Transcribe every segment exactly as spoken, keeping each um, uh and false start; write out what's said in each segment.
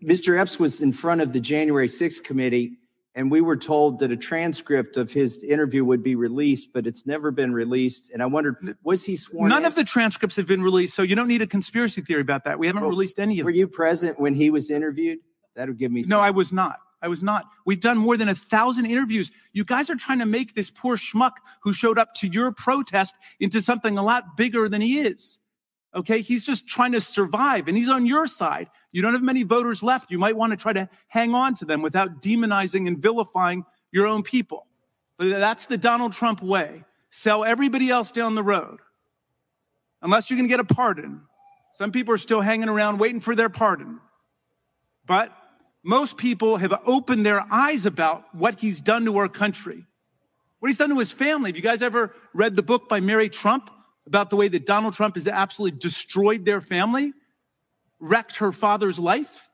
Mister Epps was in front of the January sixth committee, and we were told that a transcript of his interview would be released, but it's never been released. And I wondered, was he sworn? None in? Of the transcripts have been released, so you don't need a conspiracy theory about that. We haven't well, released any of them. Were you present when he was interviewed? That would give me. No, something. I was not. I was not. We've done more than a thousand interviews. You guys are trying to make this poor schmuck who showed up to your protest into something a lot bigger than he is. Okay, he's just trying to survive, and he's on your side. You don't have many voters left. You might want to try to hang on to them without demonizing and vilifying your own people. But that's the Donald Trump way. Sell everybody else down the road, unless you can get a pardon. Some people are still hanging around waiting for their pardon. But most people have opened their eyes about what he's done to our country, what he's done to his family. Have you guys ever read the book by Mary Trump about the way that Donald Trump has absolutely destroyed their family, wrecked her father's life?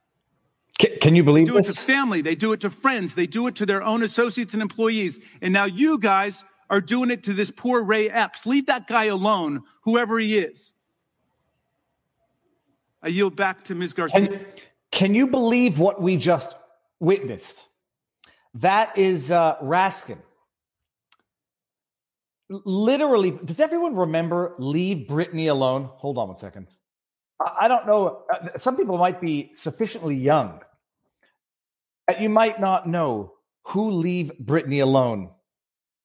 Can, can you believe this? They do this? It to family. They do it to friends. They do it to their own associates and employees. And now you guys are doing it to this poor Ray Epps. Leave that guy alone, whoever he is. I yield back to Miz Garcia. Can, can you believe what we just witnessed? That is uh, Raskin. Literally, does everyone remember Leave Britney Alone? Hold on one second. I don't know. Some people might be sufficiently young that you might not know who Leave Britney Alone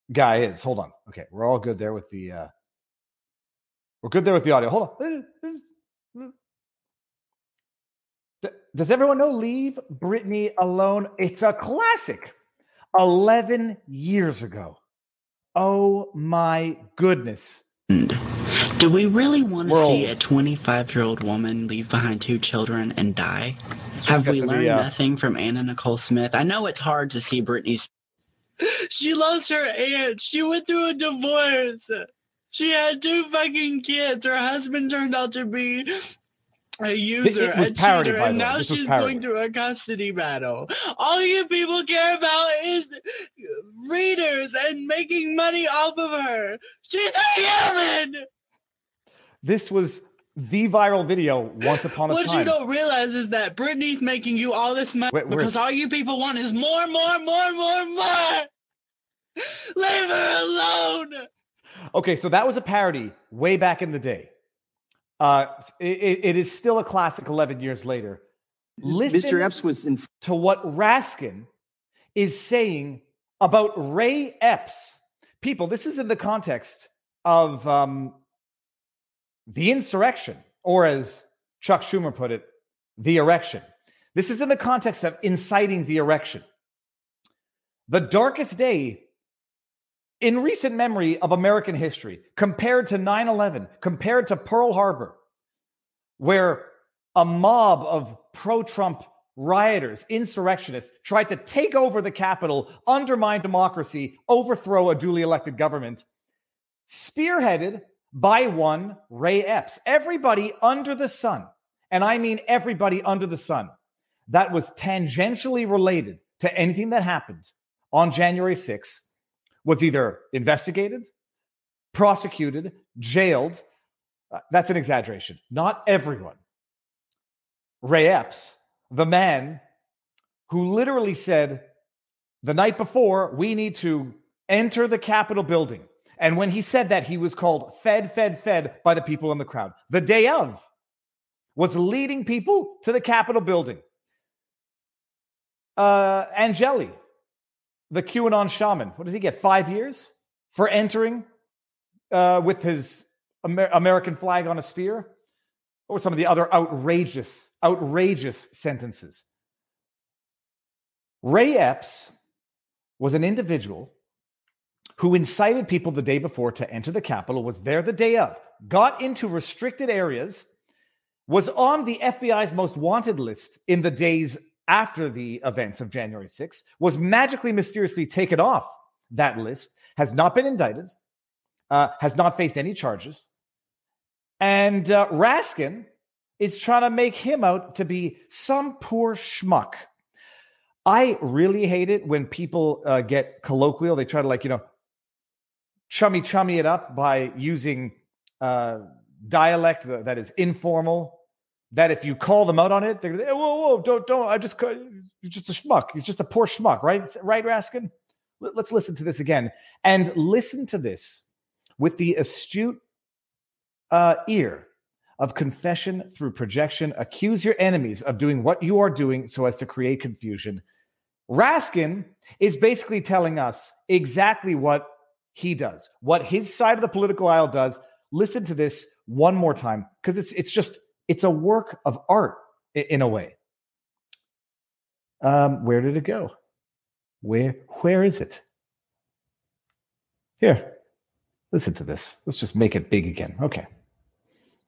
guy is. Hold on. Okay, we're all good there with the. Uh, we're good there with the audio. Hold on. Does everyone know Leave Britney Alone? It's a classic. Eleven years ago. Oh, my goodness. Do we really want to World. see a twenty-five-year-old woman leave behind two children and die? So Have we learned the, uh... nothing from Anna Nicole Smith? I know it's hard to see Britney's. She lost her aunt. She went through a divorce. She had two fucking kids. Her husband turned out to be a user, it was a parody, cheater, by and the now way. she's going through a custody battle. All you people care about is readers and making money off of her. She's a human! This was the viral video once upon a what time. What you don't realize is that Britney's making you all this money Wait, because all you people want is more, more, more, more, more! Leave her alone! Okay, so that was a parody way back in the day. Uh, it, it is still a classic eleven years later. Listen Mister Epps was in- to what Raskin is saying about Ray Epps. People, this is in the context of um, the insurrection, or as Chuck Schumer put it, the erection. This is in the context of inciting the erection. The darkest day in recent memory of American history, compared to nine eleven, compared to Pearl Harbor, where a mob of pro-Trump rioters, insurrectionists, tried to take over the Capitol, undermine democracy, overthrow a duly elected government, spearheaded by one Ray Epps. Everybody under the sun, and I mean everybody under the sun, that was tangentially related to anything that happened on January sixth, was either investigated, prosecuted, jailed. Uh, that's an exaggeration. Not everyone. Ray Epps, the man who literally said the night before, we need to enter the Capitol building. And when he said that, he was called fed, fed, fed by the people in the crowd. The day of was leading people to the Capitol building. Uh, Angeli, the QAnon shaman, what did he get? Five years for entering uh, with his Amer- American flag on a spear? What were some of the other outrageous, outrageous sentences? Ray Epps was an individual who incited people the day before to enter the Capitol, was there the day of, got into restricted areas, was on the F B I's most wanted list in the days after the events of January sixth, was magically, mysteriously taken off that list, has not been indicted, uh, has not faced any charges. And uh, Raskin is trying to make him out to be some poor schmuck. I really hate it when people uh, get colloquial. They try to, like, you know, chummy chummy it up by using uh, dialect that is informal that if you call them out on it, they're hey, whoa, whoa, don't, don't. I just, you're just a schmuck. He's just a poor schmuck, right? Right, Raskin? Let's listen to this again. And listen to this with the astute uh, ear of confession through projection. Accuse your enemies of doing what you are doing so as to create confusion. Raskin is basically telling us exactly what he does, what his side of the political aisle does. Listen to this one more time, because it's it's just it's a work of art in, in a way. Um, where did it go? Where where is it? Here, listen to this. Let's just make it big again. Okay.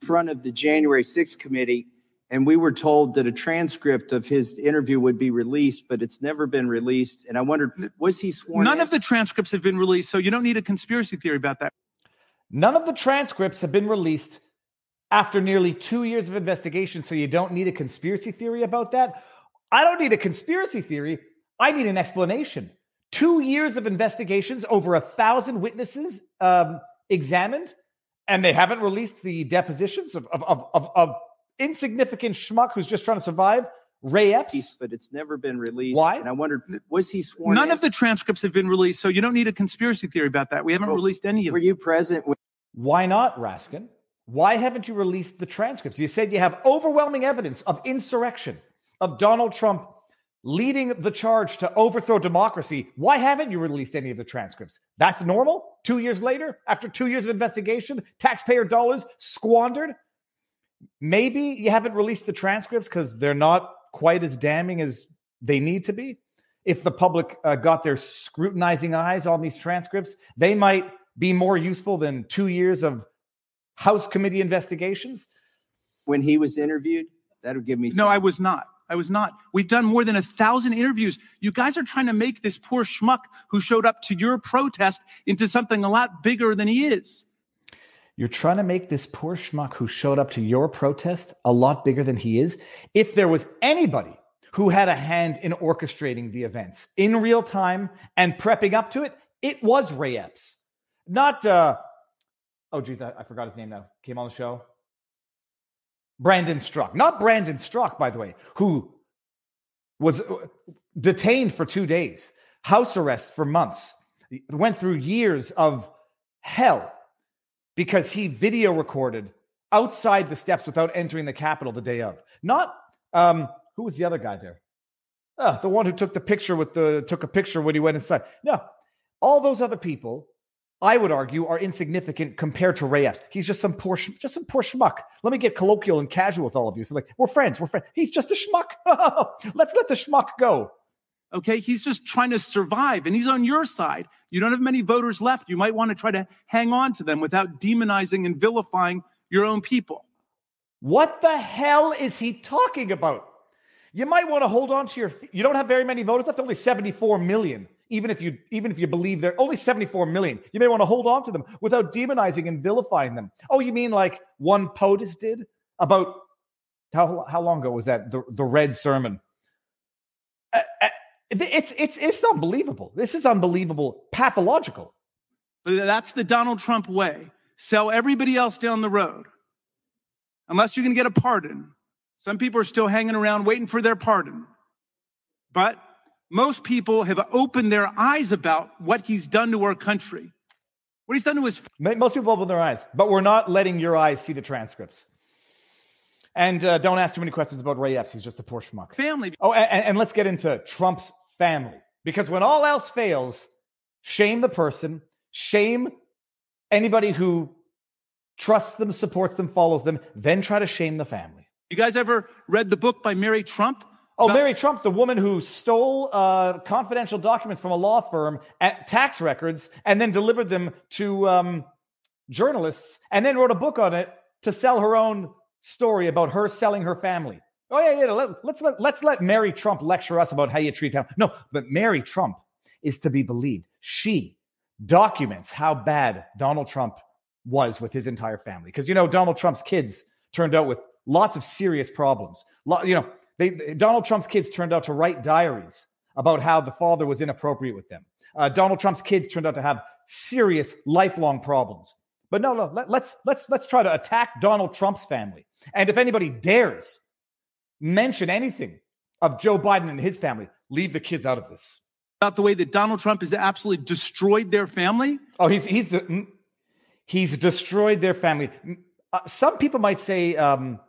In front of the January sixth committee, and we were told that a transcript of his interview would be released, but it's never been released. And I wondered, was he sworn? None in? of the transcripts have been released, so you don't need a conspiracy theory about that. None of the transcripts have been released after nearly two years of investigation, so you don't need a conspiracy theory about that. I don't need a conspiracy theory. I need an explanation. Two years of investigations, over a thousand witnesses um, examined, and they haven't released the depositions of of of, of, of insignificant schmuck who's just trying to survive, Ray Epps. But it's never been released. Why? And I wondered, was he sworn? None in? of the transcripts have been released, so you don't need a conspiracy theory about that. We haven't well, released any of them. Were you present? With- Why not, Raskin? Why haven't you released the transcripts? You said you have overwhelming evidence of insurrection, of Donald Trump leading the charge to overthrow democracy. Why haven't you released any of the transcripts? That's normal? Two years later, after two years of investigation, taxpayer dollars squandered? Maybe you haven't released the transcripts because they're not quite as damning as they need to be. If the public uh, got their scrutinizing eyes on these transcripts, they might be more useful than two years of House committee investigations. When he was interviewed, that would give me... No, I was not. I was not. We've done more than a thousand interviews. You guys are trying to make this poor schmuck who showed up to your protest into something a lot bigger than he is. You're trying to make this poor schmuck who showed up to your protest a lot bigger than he is. If there was anybody who had a hand in orchestrating the events in real time and prepping up to it, it was Ray Epps. Not, uh, oh, geez, I, I forgot his name now. Came on the show. Brandon Strzok, not Brandon Strzok, by the way, who was detained for two days, house arrest for months, went through years of hell because he video recorded outside the steps without entering the Capitol the day of. Not, um, who was the other guy there? Uh, the one who took the picture with the, took a picture when he went inside. No, all those other people, I would argue, are insignificant compared to Ray Epps. He's just some poor, just some poor schmuck. Let me get colloquial and casual with all of you. So, like, we're friends. We're friends. He's just a schmuck. Let's let the schmuck go. Okay, he's just trying to survive, and he's on your side. You don't have many voters left. You might want to try to hang on to them without demonizing and vilifying your own people. What the hell is he talking about? You might want to hold on to your. You don't have very many voters left. Only seventy-four million. Even if you even if you believe they're only seventy-four million, you may want to hold on to them without demonizing and vilifying them. Oh, you mean like one POTUS did about how how long ago was that? The the red sermon. Uh, uh, it's it's it's unbelievable. This is unbelievable, pathological. But that's the Donald Trump way. Sell everybody else down the road, unless you can get a pardon. Some people are still hanging around waiting for their pardon, but most people have opened their eyes about what he's done to our country. What he's done to his... Most people open their eyes, but we're not letting your eyes see the transcripts. And uh, don't ask too many questions about Ray Epps. He's just a poor schmuck. Family. Oh, and, and let's get into Trump's family. Because when all else fails, shame the person, shame anybody who trusts them, supports them, follows them, then try to shame the family. You guys ever read the book by Mary Trump? Oh, Mary Trump, the woman who stole uh, confidential documents from a law firm, at tax records, and then delivered them to um, journalists, and then wrote a book on it to sell her own story about her selling her family. Oh, yeah, yeah. Let, let's, let, let's let Mary Trump lecture us about how you treat family. No, but Mary Trump is to be believed. She documents how bad Donald Trump was with his entire family. Because, you know, Donald Trump's kids turned out with lots of serious problems. Lo- you know, They, Donald Trump's kids turned out to write diaries about how the father was inappropriate with them. Uh, Donald Trump's kids turned out to have serious lifelong problems. But no, no, let, let's let's let's try to attack Donald Trump's family. And if anybody dares mention anything of Joe Biden and his family, leave the kids out of this. About the way that Donald Trump has absolutely destroyed their family? Oh, he's he's he's destroyed their family. Uh, some people might say um,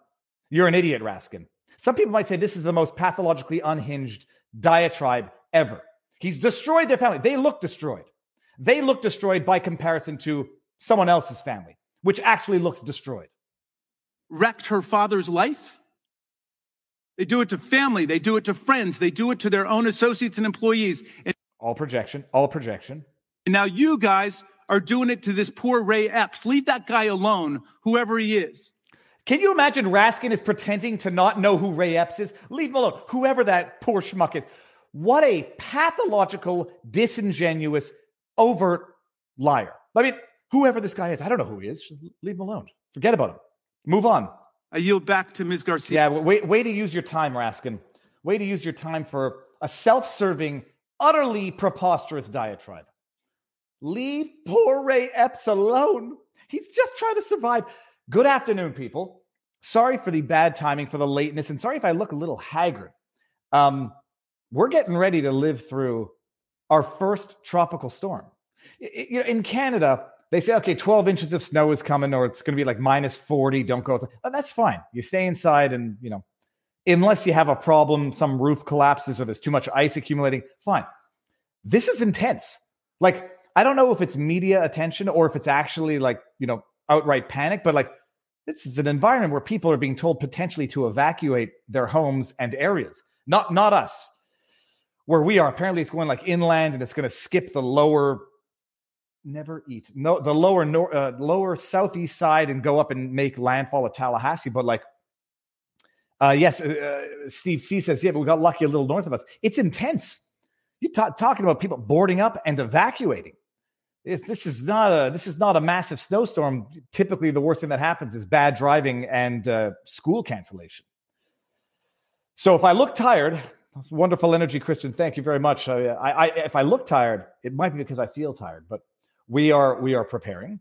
you're an idiot, Raskin. Some people might say this is the most pathologically unhinged diatribe ever. He's destroyed their family. They look destroyed. They look destroyed by comparison to someone else's family, which actually looks destroyed. Wrecked her father's life. They do it to family. They do it to friends. They do it to their own associates and employees. And all projection, all projection. And now you guys are doing it to this poor Ray Epps. Leave that guy alone, whoever he is. Can you imagine Raskin is pretending to not know who Ray Epps is? Leave him alone, whoever that poor schmuck is. What a pathological, disingenuous, overt liar. I mean, whoever this guy is, I don't know who he is. Just leave him alone. Forget about him. Move on. I yield back to Miz Garcia. Yeah, way, way to use your time, Raskin. Way to use your time for a self-serving, utterly preposterous diatribe. Leave poor Ray Epps alone. He's just trying to survive. Good afternoon, people. Sorry for the bad timing, for the lateness, and sorry if I look a little haggard. Um, we're getting ready to live through our first tropical storm. You know, in Canada, they say, okay, twelve inches of snow is coming, or it's going to be like minus forty. Don't go outside. But that's fine. You stay inside, and, you know, unless you have a problem, some roof collapses or there's too much ice accumulating, fine. This is intense. Like, I don't know if it's media attention or if it's actually like, you know, outright panic, but like, this is an environment where people are being told potentially to evacuate their homes and areas. Not, not us. Where we are, apparently it's going like inland, and it's going to skip the lower, never eat, no, the lower nor, uh, lower southeast side and go up and make landfall at Tallahassee. But like, uh, yes, uh, Steve C says, yeah, but we got lucky a little north of us. It's intense. You're ta- talking about people boarding up and evacuating. It's, this is not a this is not a massive snowstorm. Typically, the worst thing that happens is bad driving and uh, school cancellation. So if I look tired. That's wonderful energy, Christian. Thank you very much. I, I, if I look tired, it might be because I feel tired, but we are we are preparing.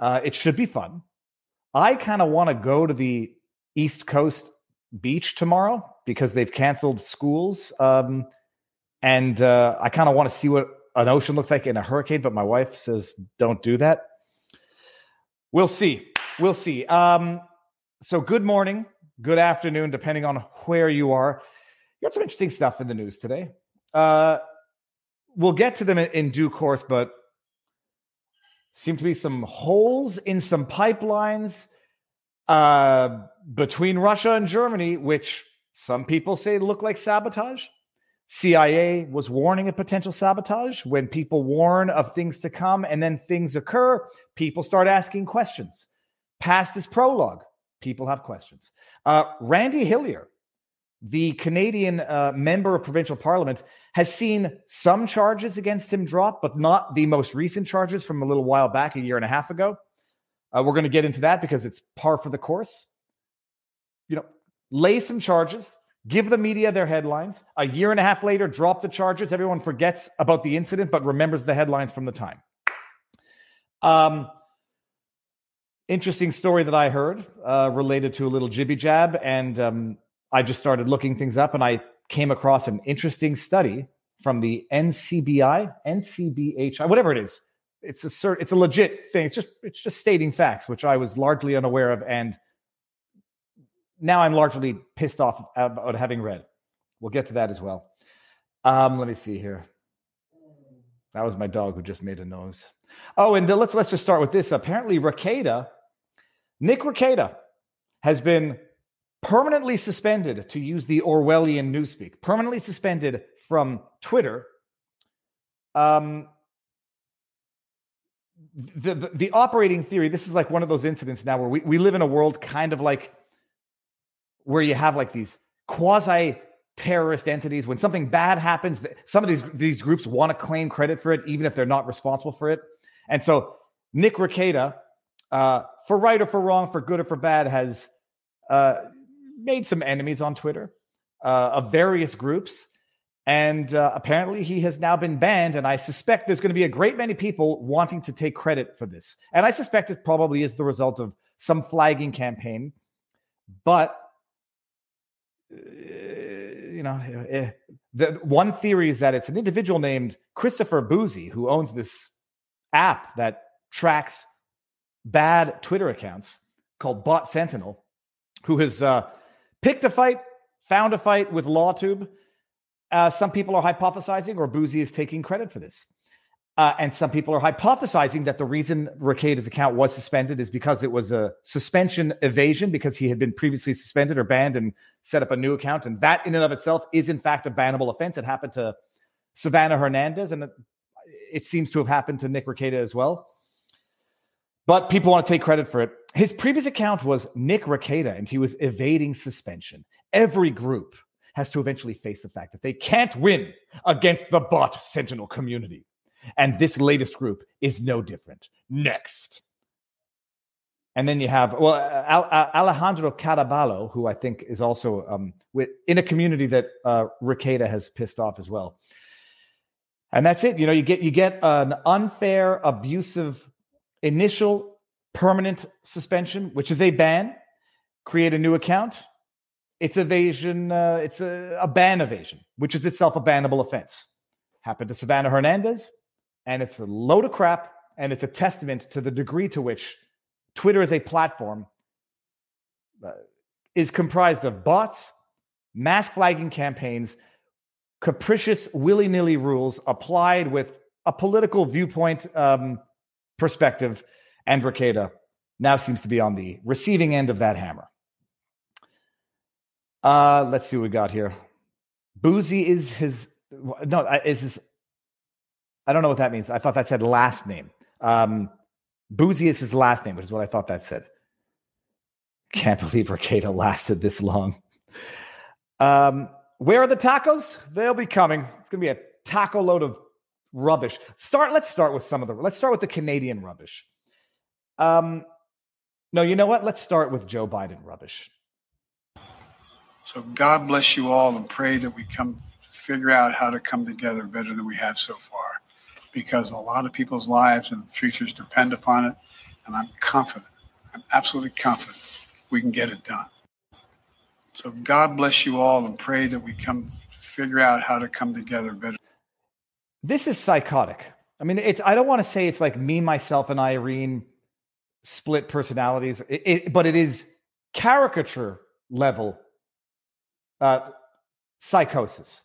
Uh, it should be fun. I kind of want to go to the East Coast beach tomorrow because they've canceled schools, um, and uh, I kind of want to see what an ocean looks like in a hurricane, but my wife says, don't do that. We'll see. We'll see. Um, so good morning, good afternoon, depending on where you are. Got some interesting stuff in the news today. Uh, we'll get to them in, in due course, but seem to be some holes in some pipelines uh, between Russia and Germany, which some people say look like sabotage. C I A was warning of potential sabotage. When people warn of things to come and then things occur, people start asking questions. Past is prologue. People have questions. Uh, Randy Hillier, the Canadian uh, member of provincial parliament, has seen some charges against him drop, but not the most recent charges from a little while back, a year and a half ago. Uh, we're going to get into that because it's par for the course. You know, lay some charges, give the media their headlines. A year and a half later, drop the charges. Everyone forgets about the incident, but remembers the headlines from the time. Um, interesting story that I heard uh, related to a little jibby jab and, um, I just started looking things up, and I came across an interesting study from the N C B I, N C B H I, whatever it is. It's a cert, it's a legit thing. It's just it's just stating facts, which I was largely unaware of, and now I'm largely pissed off about having read. We'll get to that as well. Um, let me see here. That was my dog who just made a noise. Oh, and let's let's just start with this. Apparently, Rekieta, Nick Rekieta, has been permanently suspended, to use the Orwellian newspeak, permanently suspended from Twitter. Um, the, the, the operating theory, this is like one of those incidents now where we, we live in a world kind of like where you have like these quasi-terrorist entities. When something bad happens, some of these, these groups want to claim credit for it, even if they're not responsible for it. And so Nick Rekieta, uh, for right or for wrong, for good or for bad, has uh, made some enemies on Twitter uh, of various groups. And uh, apparently he has now been banned, and I suspect there's going to be a great many people wanting to take credit for this. And I suspect it probably is the result of some flagging campaign. But, uh, you know, eh, the one theory is that it's an individual named Christopher Bouzy who owns this app that tracks bad Twitter accounts called Bot Sentinel, who has uh, picked a fight, found a fight with LawTube. Uh, some people are hypothesizing, or Bouzy is taking credit for this. Uh, and some people are hypothesizing that the reason Rekieta's account was suspended is because it was a suspension evasion, because he had been previously suspended or banned and set up a new account. And that in and of itself is, in fact, a bannable offense. It happened to Savannah Hernandez, and it, it seems to have happened to Nick Rekieta as well. But people want to take credit for it. His previous account was Nick Rekieta, and he was evading suspension. Every group has to eventually face the fact that they can't win against the Bot Sentinel community. And this latest group is no different. Next. And then you have, well, Alejandro Caraballo, who I think is also um, with, in a community that uh, Rekieta has pissed off as well. And that's it. You know, you get you get an unfair, abusive, initial, permanent suspension, which is a ban. Create a new account. It's evasion. Uh, it's a, a ban evasion, which is itself a bannable offense. Happened to Savannah Hernandez. And it's a load of crap, and it's a testament to the degree to which Twitter as a platform uh, is comprised of bots, mass flagging campaigns, capricious willy-nilly rules applied with a political viewpoint um, perspective, and Rekieta now seems to be on the receiving end of that hammer. Uh, let's see what we got here. Bouzy is his... No, is his... I don't know what that means. I thought that said last name. Um, Bouzy is his last name, which is what I thought that said. Can't believe Rekieta lasted this long. Um, where are the tacos? They'll be coming. It's going to be a taco load of rubbish. Start. Let's start with some of the... Let's start with the Canadian rubbish. Um, no, you know what? Let's start with Joe Biden rubbish. So God bless you all, and pray that we come figure out how to come together better than we have so far, because a lot of people's lives and futures depend upon it. And I'm confident, I'm absolutely confident we can get it done. So God bless you all, and pray that we come figure out how to come together better. This is psychotic. I mean, it's, I don't want to say it's like Me, Myself, and Irene split personalities, it, it, but it is caricature level uh, psychosis.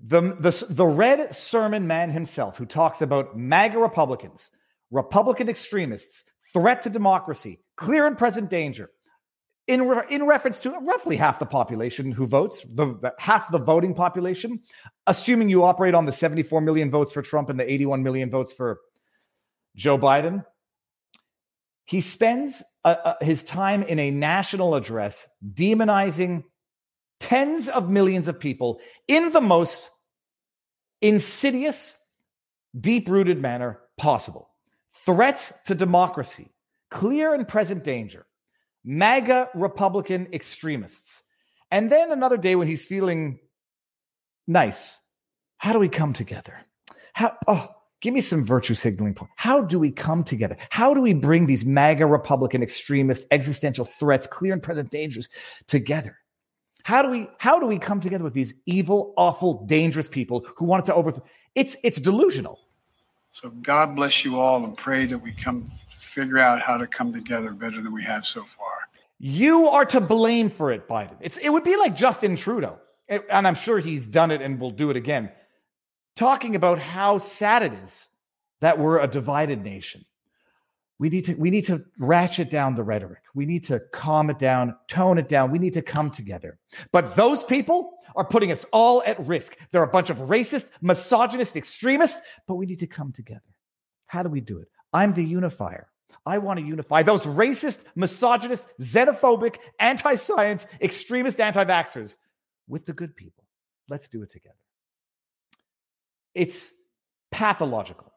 The, the the red sermon man himself, who talks about MAGA Republicans, Republican extremists, threat to democracy, clear and present danger, in re- in reference to roughly half the population who votes, the half the voting population, assuming you operate on the seventy-four million votes for Trump and the eighty-one million votes for Joe Biden. He spends uh, uh, his time in a national address demonizing tens of millions of people in the most insidious, deep-rooted manner possible. Threats to democracy, clear and present danger, MAGA Republican extremists. And then another day when he's feeling nice, how do we come together? How? Oh, give me some virtue signaling point. How do we come together? How do we bring these MAGA Republican extremist existential threats, clear and present dangers together? How do we how do we come together with these evil, awful, dangerous people who wanted to overthrow? It's it's delusional. So God bless you all, and pray that we come figure out how to come together better than we have so far. You are to blame for it, Biden. It's it would be like Justin Trudeau, and I'm sure he's done it and will do it again, talking about how sad it is that we're a divided nation. We need to we need to ratchet down the rhetoric. We need to calm it down, tone it down. We need to come together. But those people are putting us all at risk. They're a bunch of racist, misogynist extremists, but we need to come together. How do we do it? I'm the unifier. I want to unify those racist, misogynist, xenophobic, anti-science, extremist anti-vaxxers with the good people. Let's do it together. It's pathological.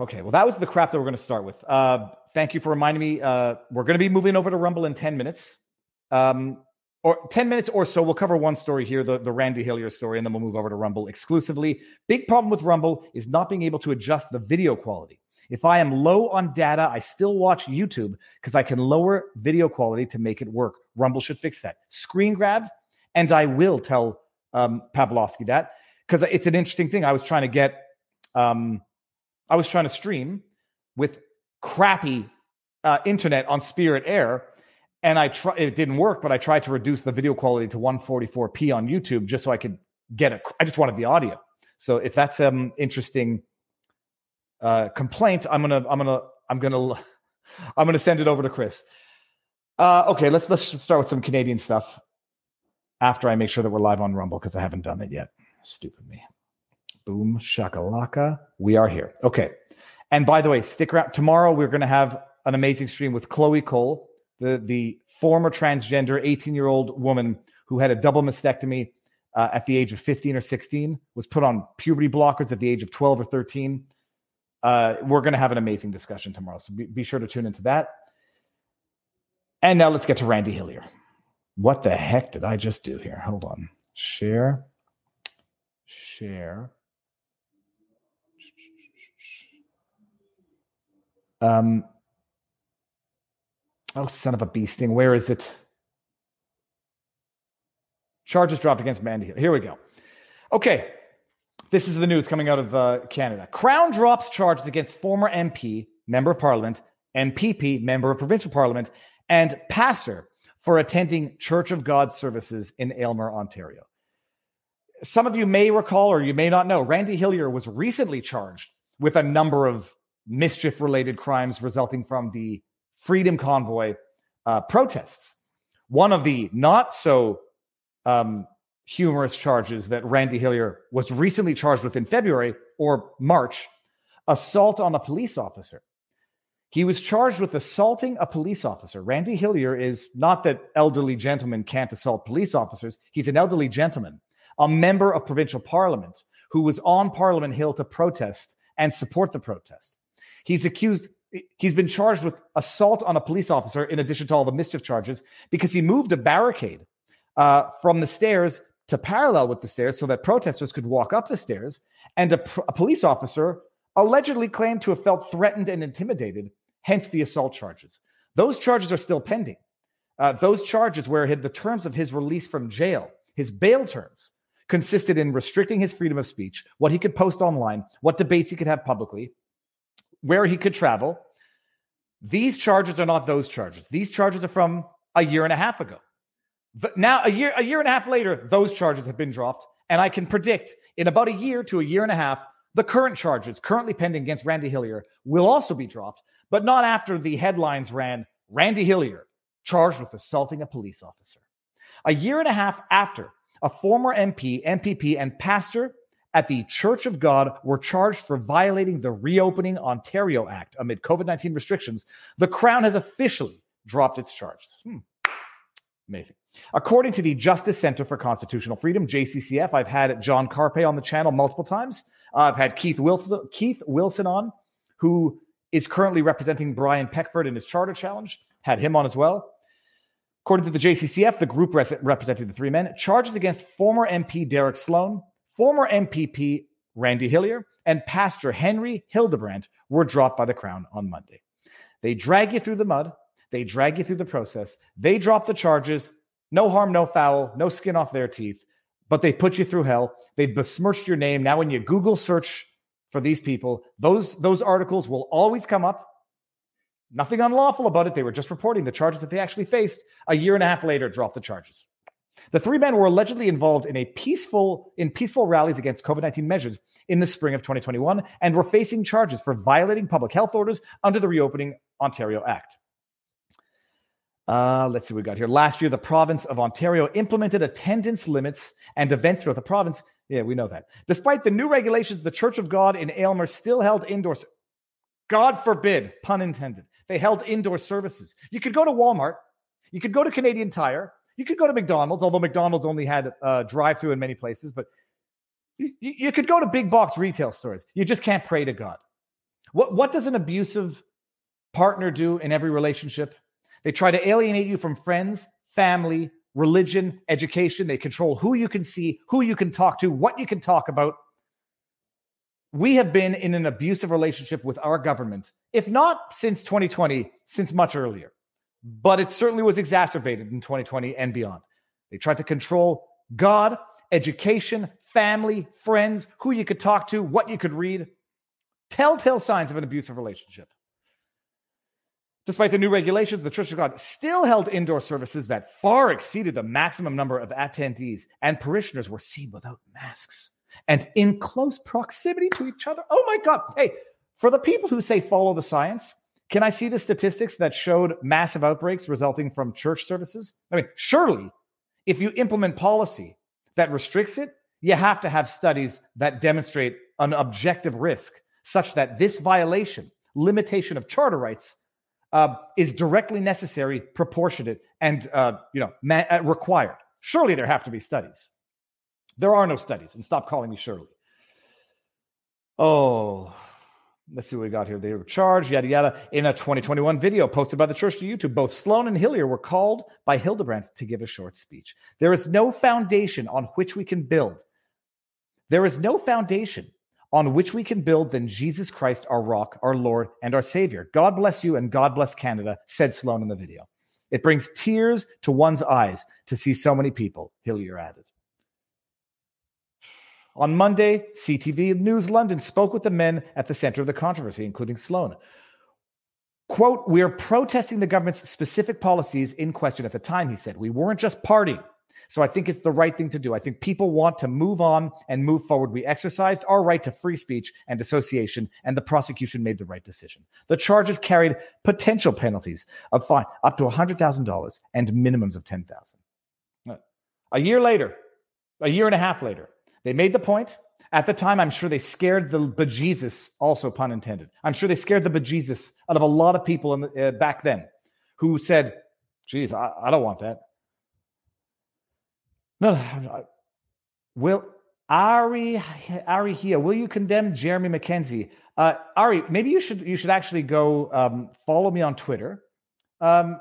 Okay, well, that was the crap that we're going to start with. Uh, thank you for reminding me. Uh, we're going to be moving over to Rumble in ten minutes. Um, or ten minutes or so. We'll cover one story here, the, the Randy Hillier story, and then we'll move over to Rumble exclusively. Big problem with Rumble is not being able to adjust the video quality. If I am low on data, I still watch YouTube because I can lower video quality to make it work. Rumble should fix that. Screen grab, and I will tell um, Pavlovsky that, because it's an interesting thing. I was trying to get, um, I was trying to stream with crappy uh, internet on Spirit Air, and I try, it didn't work, but I tried to reduce the video quality to one forty-four p on YouTube just so I could get it. I just wanted the audio. So if that's an um, interesting uh, complaint, I'm gonna, I'm gonna, I'm gonna, I'm gonna send it over to Chris. Uh, okay, let's let's start with some Canadian stuff after I make sure that we're live on Rumble, because I haven't done that yet. Stupid me. Boom shakalaka, we are here. Okay, and by the way, stick around. Tomorrow we're going to have an amazing stream with Chloe Cole, the the former transgender eighteen-year-old woman who had a double mastectomy uh, at the age of fifteen or sixteen, was put on puberty blockers at the age of twelve or thirteen. Uh, we're going to have an amazing discussion tomorrow, so be, be sure to tune into that. And now let's get to Randy Hillier. What the heck did I just do here? Hold on. Share. Share. Um. Oh, son of a bee sting. Where is it? Charges dropped against Randy Hillier. Here we go. Okay. This is the news coming out of uh, Canada. Crown drops charges against former M P, Member of Parliament, M P P, Member of Provincial Parliament, and pastor for attending Church of God services in Aylmer, Ontario. Some of you may recall, or you may not know, Randy Hillier was recently charged with a number of mischief-related crimes resulting from the Freedom Convoy uh, protests. One of the not-so-humorous um, charges that Randy Hillier was recently charged with in February or March, assault on a police officer. He was charged with assaulting a police officer. Randy Hillier is not that elderly gentlemen can't assault police officers. He's an elderly gentleman, a member of provincial parliament, who was on Parliament Hill to protest and support the protest. He's accused, he's been charged with assault on a police officer in addition to all the mischief charges, because he moved a barricade uh, from the stairs to parallel with the stairs so that protesters could walk up the stairs, and a, pr- a police officer allegedly claimed to have felt threatened and intimidated, hence the assault charges. Those charges are still pending. Uh, those charges where the terms of his release from jail, his bail terms, consisted in restricting his freedom of speech, what he could post online, what debates he could have publicly, where he could travel. These charges are not those charges. These charges are from a year and a half ago. But now, a year, a year and a half later, those charges have been dropped, and I can predict in about a year to a year and a half, the current charges currently pending against Randy Hillier will also be dropped, but not after the headlines ran, Randy Hillier charged with assaulting a police officer. A year and a half after, a former M P, M P P, and pastor at the Church of God were charged for violating the Reopening Ontario Act amid covid nineteen restrictions, the Crown has officially dropped its charges. Hmm. Amazing. According to the Justice Center for Constitutional Freedom, J C C F, I've had John Carpe on the channel multiple times. Uh, I've had Keith Wilson, Keith Wilson on, who is currently representing Brian Peckford in his charter challenge. Had him on as well. According to the J C C F, the group res- representing the three men, charges against former M P Derek Sloan, former M P P Randy Hillier, and Pastor Henry Hildebrandt were dropped by the Crown on Monday. They drag you through the mud. They drag you through the process. They drop the charges. No harm, no foul, no skin off their teeth. But they've put you through hell. They've besmirched your name. Now when you Google search for these people, those, those articles will always come up. Nothing unlawful about it. They were just reporting the charges that they actually faced. A year and a half later, dropped the charges. The three men were allegedly involved in a peaceful in peaceful rallies against covid nineteen measures in the spring of twenty twenty-one and were facing charges for violating public health orders under the Reopening Ontario Act. Uh, let's see what we got here. Last year, the province of Ontario implemented attendance limits and events throughout the province. Yeah, we know that. Despite the new regulations, the Church of God in Aylmer still held indoor. God forbid, pun intended. They held indoor services. You could go to Walmart. You could go to Canadian Tire. You could go to McDonald's, although McDonald's only had uh, drive-through in many places. But you, you could go to big box retail stores. You just can't pray to God. What, what does an abusive partner do in every relationship? They try to alienate you from friends, family, religion, education. They control who you can see, who you can talk to, what you can talk about. We have been in an abusive relationship with our government, if not since twenty twenty, since much earlier. But it certainly was exacerbated in twenty twenty and beyond. They tried to control God, education, family, friends, who you could talk to, what you could read. Telltale signs of an abusive relationship. Despite the new regulations, the Church of God still held indoor services that far exceeded the maximum number of attendees, and parishioners were seen without masks and in close proximity to each other. Oh my God. Hey, for the people who say follow the science, can I see the statistics that showed massive outbreaks resulting from church services? I mean, surely if you implement policy that restricts it, you have to have studies that demonstrate an objective risk such that this violation, limitation of charter rights, Uh, is directly necessary, proportionate, and uh, you know man- uh, required. Surely there have to be studies. There are no studies, and stop calling me Shirley. Oh, let's see what we got here. They were charged, yada, yada. In a twenty twenty-one video posted by the church to YouTube, both Sloan and Hillier were called by Hildebrandt to give a short speech. There is no foundation on which we can build. There is no foundation on which we can build than Jesus Christ, our rock, our Lord, and our Savior. God bless you and God bless Canada, said Sloan in the video. It brings tears to one's eyes to see so many people, Hillier added. On Monday, C T V News London spoke with the men at the center of the controversy, including Sloan. Quote, "We are protesting the government's specific policies in question at the time," he said. "We weren't just partying. So I think it's the right thing to do. I think people want to move on and move forward. We exercised our right to free speech and association, and the prosecution made the right decision." The charges carried potential penalties of fine up to one hundred thousand dollars and minimums of ten thousand dollars. A year later, a year and a half later, they made the point. At the time, I'm sure they scared the bejesus, also pun intended. I'm sure they scared the bejesus out of a lot of people in the, uh, back then who said, geez, I, I don't want that. No, no, will Ari Ari here? Will you condemn Jeremy McKenzie? Uh, Ari, maybe you should you should actually go um, follow me on Twitter. Um,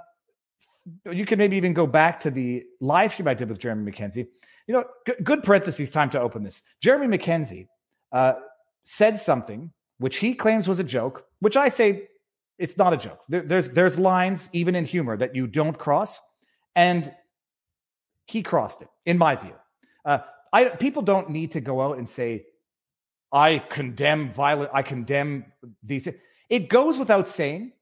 you can maybe even go back to the live stream I did with Jeremy McKenzie. You know, g- good parentheses time to open this. Jeremy McKenzie uh, said something which he claims was a joke, which I say it's not a joke. There, there's there's lines even in humor that you don't cross, and he crossed it, in my view. Uh, I, people don't need to go out and say, I condemn violent, I condemn these. It goes without saying,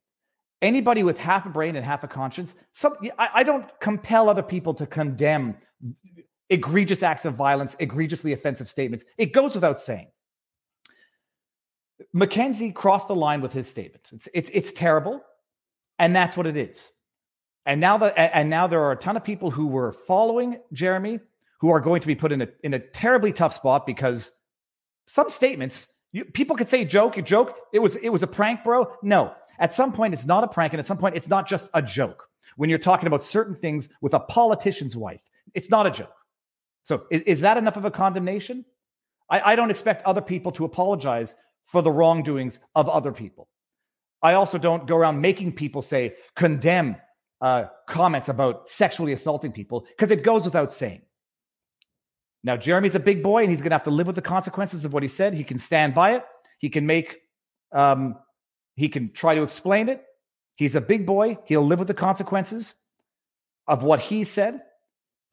anybody with half a brain and half a conscience, some, I, I don't compel other people to condemn egregious acts of violence, egregiously offensive statements. It goes without saying. McKenzie crossed the line with his statement. It's, it's, it's terrible, and that's what it is. And now the, and now there are a ton of people who were following Jeremy who are going to be put in a in a terribly tough spot, because some statements, you, people could say joke, a joke, it was it was a prank, bro. No, at some point it's not a prank, and at some point it's not just a joke. When you're talking about certain things with a politician's wife, it's not a joke. So is, is that enough of a condemnation? I, I don't expect other people to apologize for the wrongdoings of other people. I also don't go around making people say condemn Uh, comments about sexually assaulting people, because it goes without saying. Now, Jeremy's a big boy, and he's going to have to live with the consequences of what he said. He can stand by it. He can make, um, he can try to explain it. He's a big boy. He'll live with the consequences of what he said.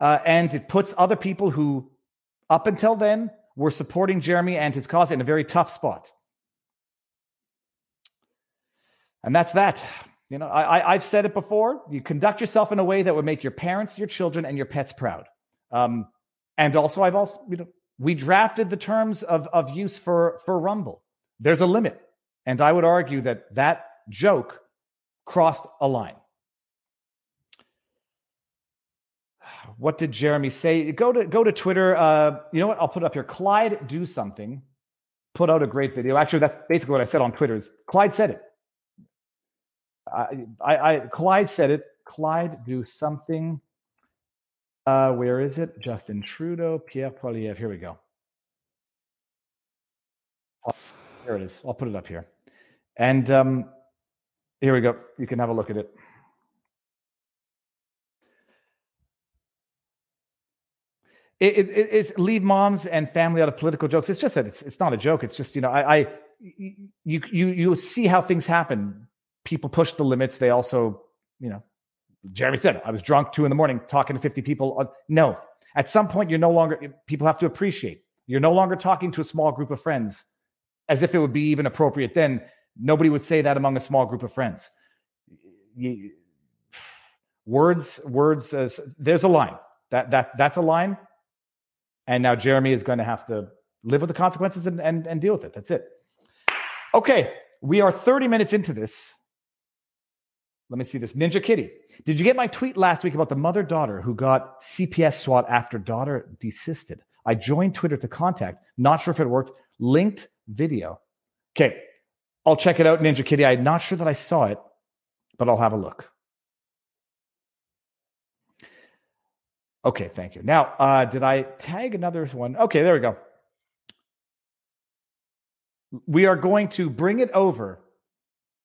Uh, and it puts other people who, up until then, were supporting Jeremy and his cause in a very tough spot. And that's that. You know, I, I've said it before. You conduct yourself in a way that would make your parents, your children, and your pets proud. Um, and also, I've also, you know, we drafted the terms of, of use for, for Rumble. There's a limit. And I would argue that that joke crossed a line. What did Jeremy say? Go to go to Twitter. Uh, you know what? I'll put it up here. Clyde Do Something put out a great video. Actually, that's basically what I said on Twitter. Is Clyde said it. I, I, I, Clyde said it. Clyde Do Something. Uh, where is it? Justin Trudeau, Pierre Poilievre. Here we go. Oh, here it is. I'll put it up here. And um, here we go. You can have a look at it. it, it, it's leave moms and family out of political jokes. It's just that it's it's not a joke. It's just, you know, I, I you you you see how things happen. People push the limits. They also, you know, Jeremy said, I was drunk two in the morning talking to fifty people. No, at some point, you're no longer, people have to appreciate. You're no longer talking to a small group of friends as if it would be even appropriate. Then nobody would say that among a small group of friends. You, words, words, uh, there's a line. That that that's a line. And now Jeremy is going to have to live with the consequences and, and, and deal with it. That's it. Okay, we are thirty minutes into this. Let me see this. Ninja Kitty. Did you get my tweet last week about the mother-daughter who got C P S swat after daughter desisted? I joined Twitter to contact. Not sure if it worked. Linked video. Okay. I'll check it out, Ninja Kitty. I'm not sure that I saw it, but I'll have a look. Okay, thank you. Now, uh, did I tag another one? Okay, there we go. We are going to bring it over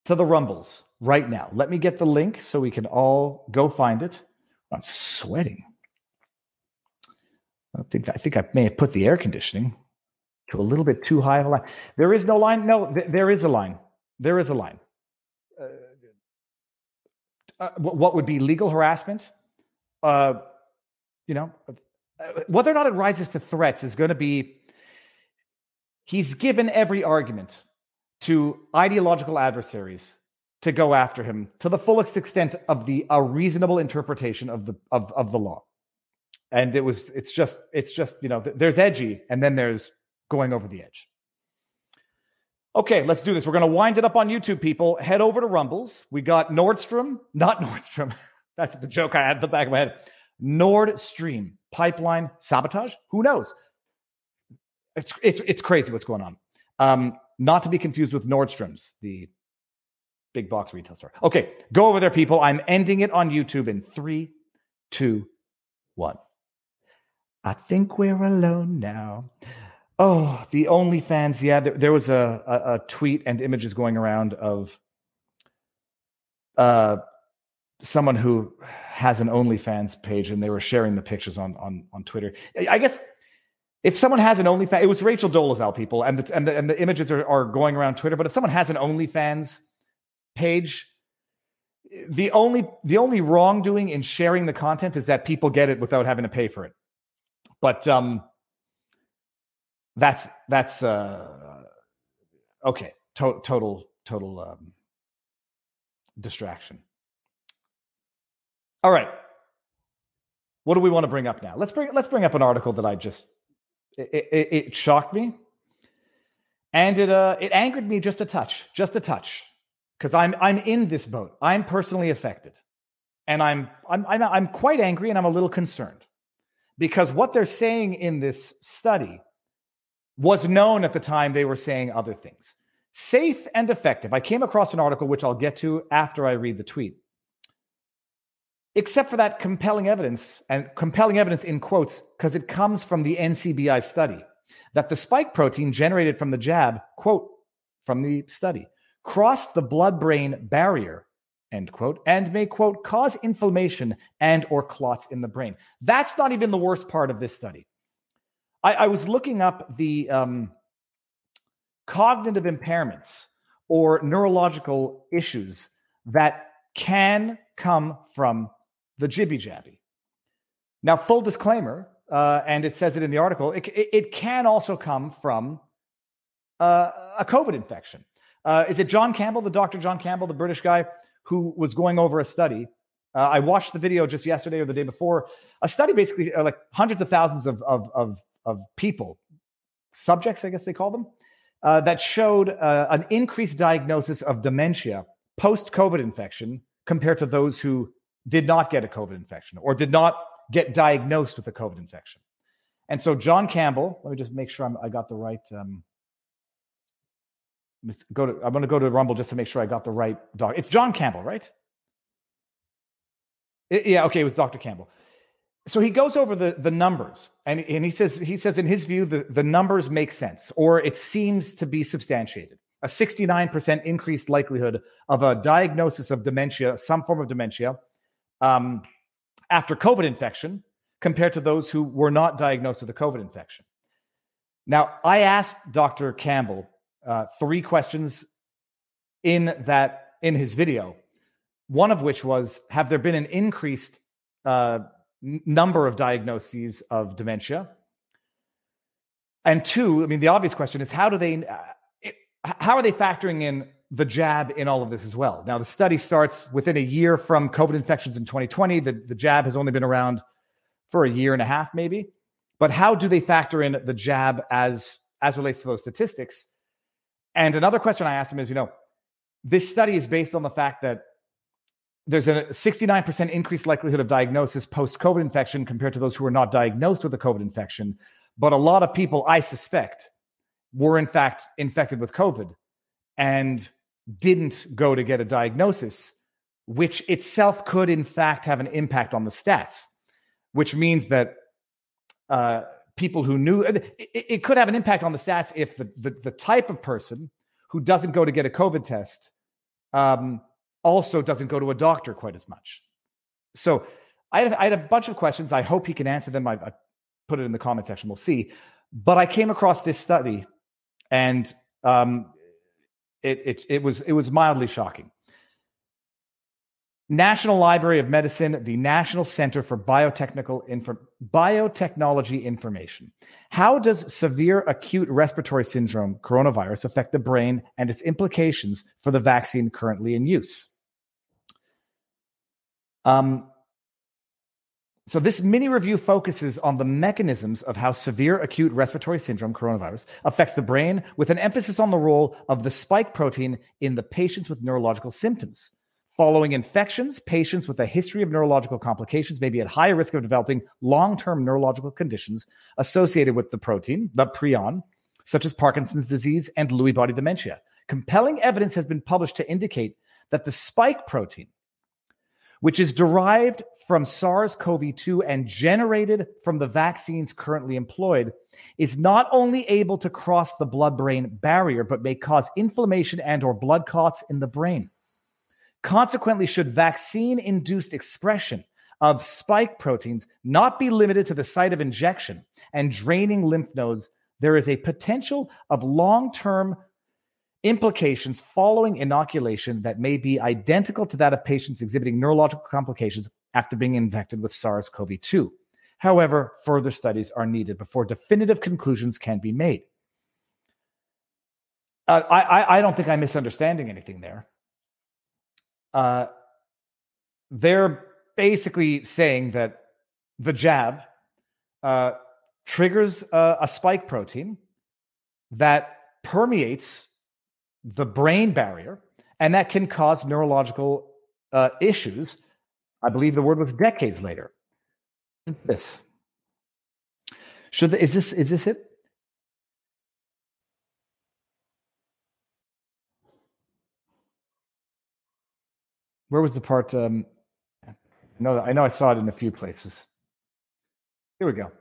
to the Rumbles right now. Let me get the link so we can all go find it. I'm sweating. I don't think I think I may have put the air conditioning to a little bit too high of a line. There is no line. No, th- there is a line. There is a line. Uh, uh, what would be legal harassment? Uh, you know, uh, whether or not it rises to threats is going to be. He's given every argument to ideological adversaries to go after him to the fullest extent of the a reasonable interpretation of the of of the law. And it was, it's just, it's just, you know, there's edgy and then there's going over the edge. Okay, let's do this. We're going to wind it up on YouTube, people. Head over to Rumbles. We got Nordstrom, not Nordstrom. That's the joke I had at the back of my head. Nord Stream pipeline sabotage. Who knows? It's, it's, it's crazy what's going on. Um, not to be confused with Nordstrom's, the big box retail store. Okay, go over there, people. I'm ending it on YouTube in three, two, one. I think we're alone now. Oh, the OnlyFans. Yeah, there, there was a, a, a tweet and images going around of uh, someone who has an OnlyFans page, and they were sharing the pictures on, on, on Twitter. I guess if someone has an OnlyFans, it was Rachel Dolezal, people, and the and the, and the images are, are going around Twitter. But if someone has an OnlyFans page, the only the only wrongdoing in sharing the content is that people get it without having to pay for it. But um, that's that's uh, okay. To- total total um, distraction. All right, what do we want to bring up now? Let's bring let's bring up an article that I just it, it, it shocked me, and it uh it angered me just a touch, just a touch, because I'm I'm in this boat. I'm personally affected, and I'm I'm I'm I'm quite angry, and I'm a little concerned. Because what they're saying in this study was known at the time they were saying other things. Safe and effective. I came across an article, which I'll get to after I read the tweet. Except for that compelling evidence, and compelling evidence in quotes, because it comes from the N C B I study, that the spike protein generated from the jab, quote, from the study, crossed the blood-brain barrier, end quote, and may, quote, cause inflammation and or clots in the brain. That's not even the worst part of this study. I, I was looking up the um, cognitive impairments or neurological issues that can come from the jibby-jabby. Now, full disclaimer, uh, and it says it in the article, it, it, it can also come from uh, a COVID infection. Uh, is it John Campbell, the Doctor John Campbell, the British guy, who was going over a study? Uh, I watched the video just yesterday or the day before. A study basically, uh, like hundreds of thousands of of of, of people, subjects, I guess they call them, uh, that showed uh, an increased diagnosis of dementia post-COVID infection compared to those who did not get a COVID infection or did not get diagnosed with a COVID infection. And so John Campbell, let me just make sure I'm, I got the right. Um, Go to, I'm going to go to Rumble just to make sure I got the right doc. It's John Campbell, right? It, yeah, okay, it was Doctor Campbell. So he goes over the, the numbers, and, and he says he says in his view the, the numbers make sense, or it seems to be substantiated. A sixty-nine percent increased likelihood of a diagnosis of dementia, some form of dementia, um, after COVID infection compared to those who were not diagnosed with a COVID infection. Now, I asked Doctor Campbell uh, three questions in that in his video, one of which was, have there been an increased uh, n- number of diagnoses of dementia? And two, I mean, the obvious question is, how do they, uh, it, how are they factoring in the jab in all of this as well? Now, the study starts within a year from COVID infections in twenty twenty. The, the jab has only been around for a year and a half, maybe. But how do they factor in the jab as, as relates to those statistics? And another question I asked him is, you know, this study is based on the fact that there's a sixty-nine percent increased likelihood of diagnosis post-COVID infection compared to those who are not diagnosed with a COVID infection. But a lot of people, I suspect, were in fact infected with COVID and didn't go to get a diagnosis, which itself could in fact have an impact on the stats, which means that uh, people who knew, it, it could have an impact on the stats if the, the, the type of person who doesn't go to get a COVID test um, also doesn't go to a doctor quite as much. So I had, I had a bunch of questions. I hope he can answer them. I, I put it in the comment section. We'll see. But I came across this study, and um, it, it, it was it was mildly shocking. National Library of Medicine, the National Center for Biotechnical Info- Biotechnology Information. How does severe acute respiratory syndrome, coronavirus, affect the brain and its implications for the vaccine currently in use? Um. So this mini review focuses on the mechanisms of how severe acute respiratory syndrome, coronavirus, affects the brain, with an emphasis on the role of the spike protein in the patients with neurological symptoms. Following infections, patients with a history of neurological complications may be at higher risk of developing long-term neurological conditions associated with the protein, the prion, such as Parkinson's disease and Lewy body dementia. Compelling evidence has been published to indicate that the spike protein, which is derived from SARS-C o V two and generated from the vaccines currently employed, is not only able to cross the blood-brain barrier, but may cause inflammation and or blood clots in the brain. Consequently, should vaccine-induced expression of spike proteins not be limited to the site of injection and draining lymph nodes, there is a potential of long-term implications following inoculation that may be identical to that of patients exhibiting neurological complications after being infected with SARS-C o V two. However, further studies are needed before definitive conclusions can be made. Uh, I, I, I don't think I'm misunderstanding anything there. Uh, they're basically saying that the jab uh, triggers a, a spike protein that permeates the brain barrier, and that can cause neurological uh, issues. I believe the word was decades later. This should the, is this is this it? Where was the part? Um, no, I know I saw it in a few places. Here we go.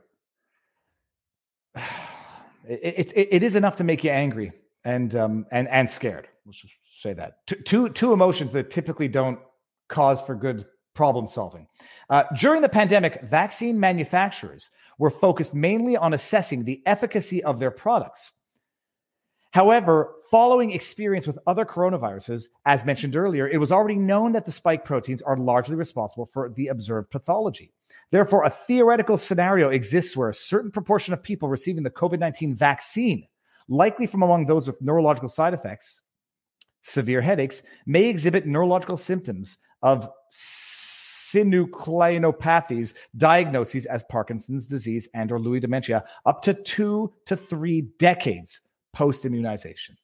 It's it, it is enough to make you angry. And um and and scared. Let's just say that two, two two emotions that typically don't cause for good problem solving. Uh, during the pandemic, vaccine manufacturers were focused mainly on assessing the efficacy of their products. However, following experience with other coronaviruses, as mentioned earlier, it was already known that the spike proteins are largely responsible for the observed pathology. Therefore, a theoretical scenario exists where a certain proportion of people receiving the COVID nineteen vaccine, likely from among those with neurological side effects, severe headaches, may exhibit neurological symptoms of synucleinopathies, diagnoses as Parkinson's disease and or Lewy dementia, up to two to three decades post-immunization.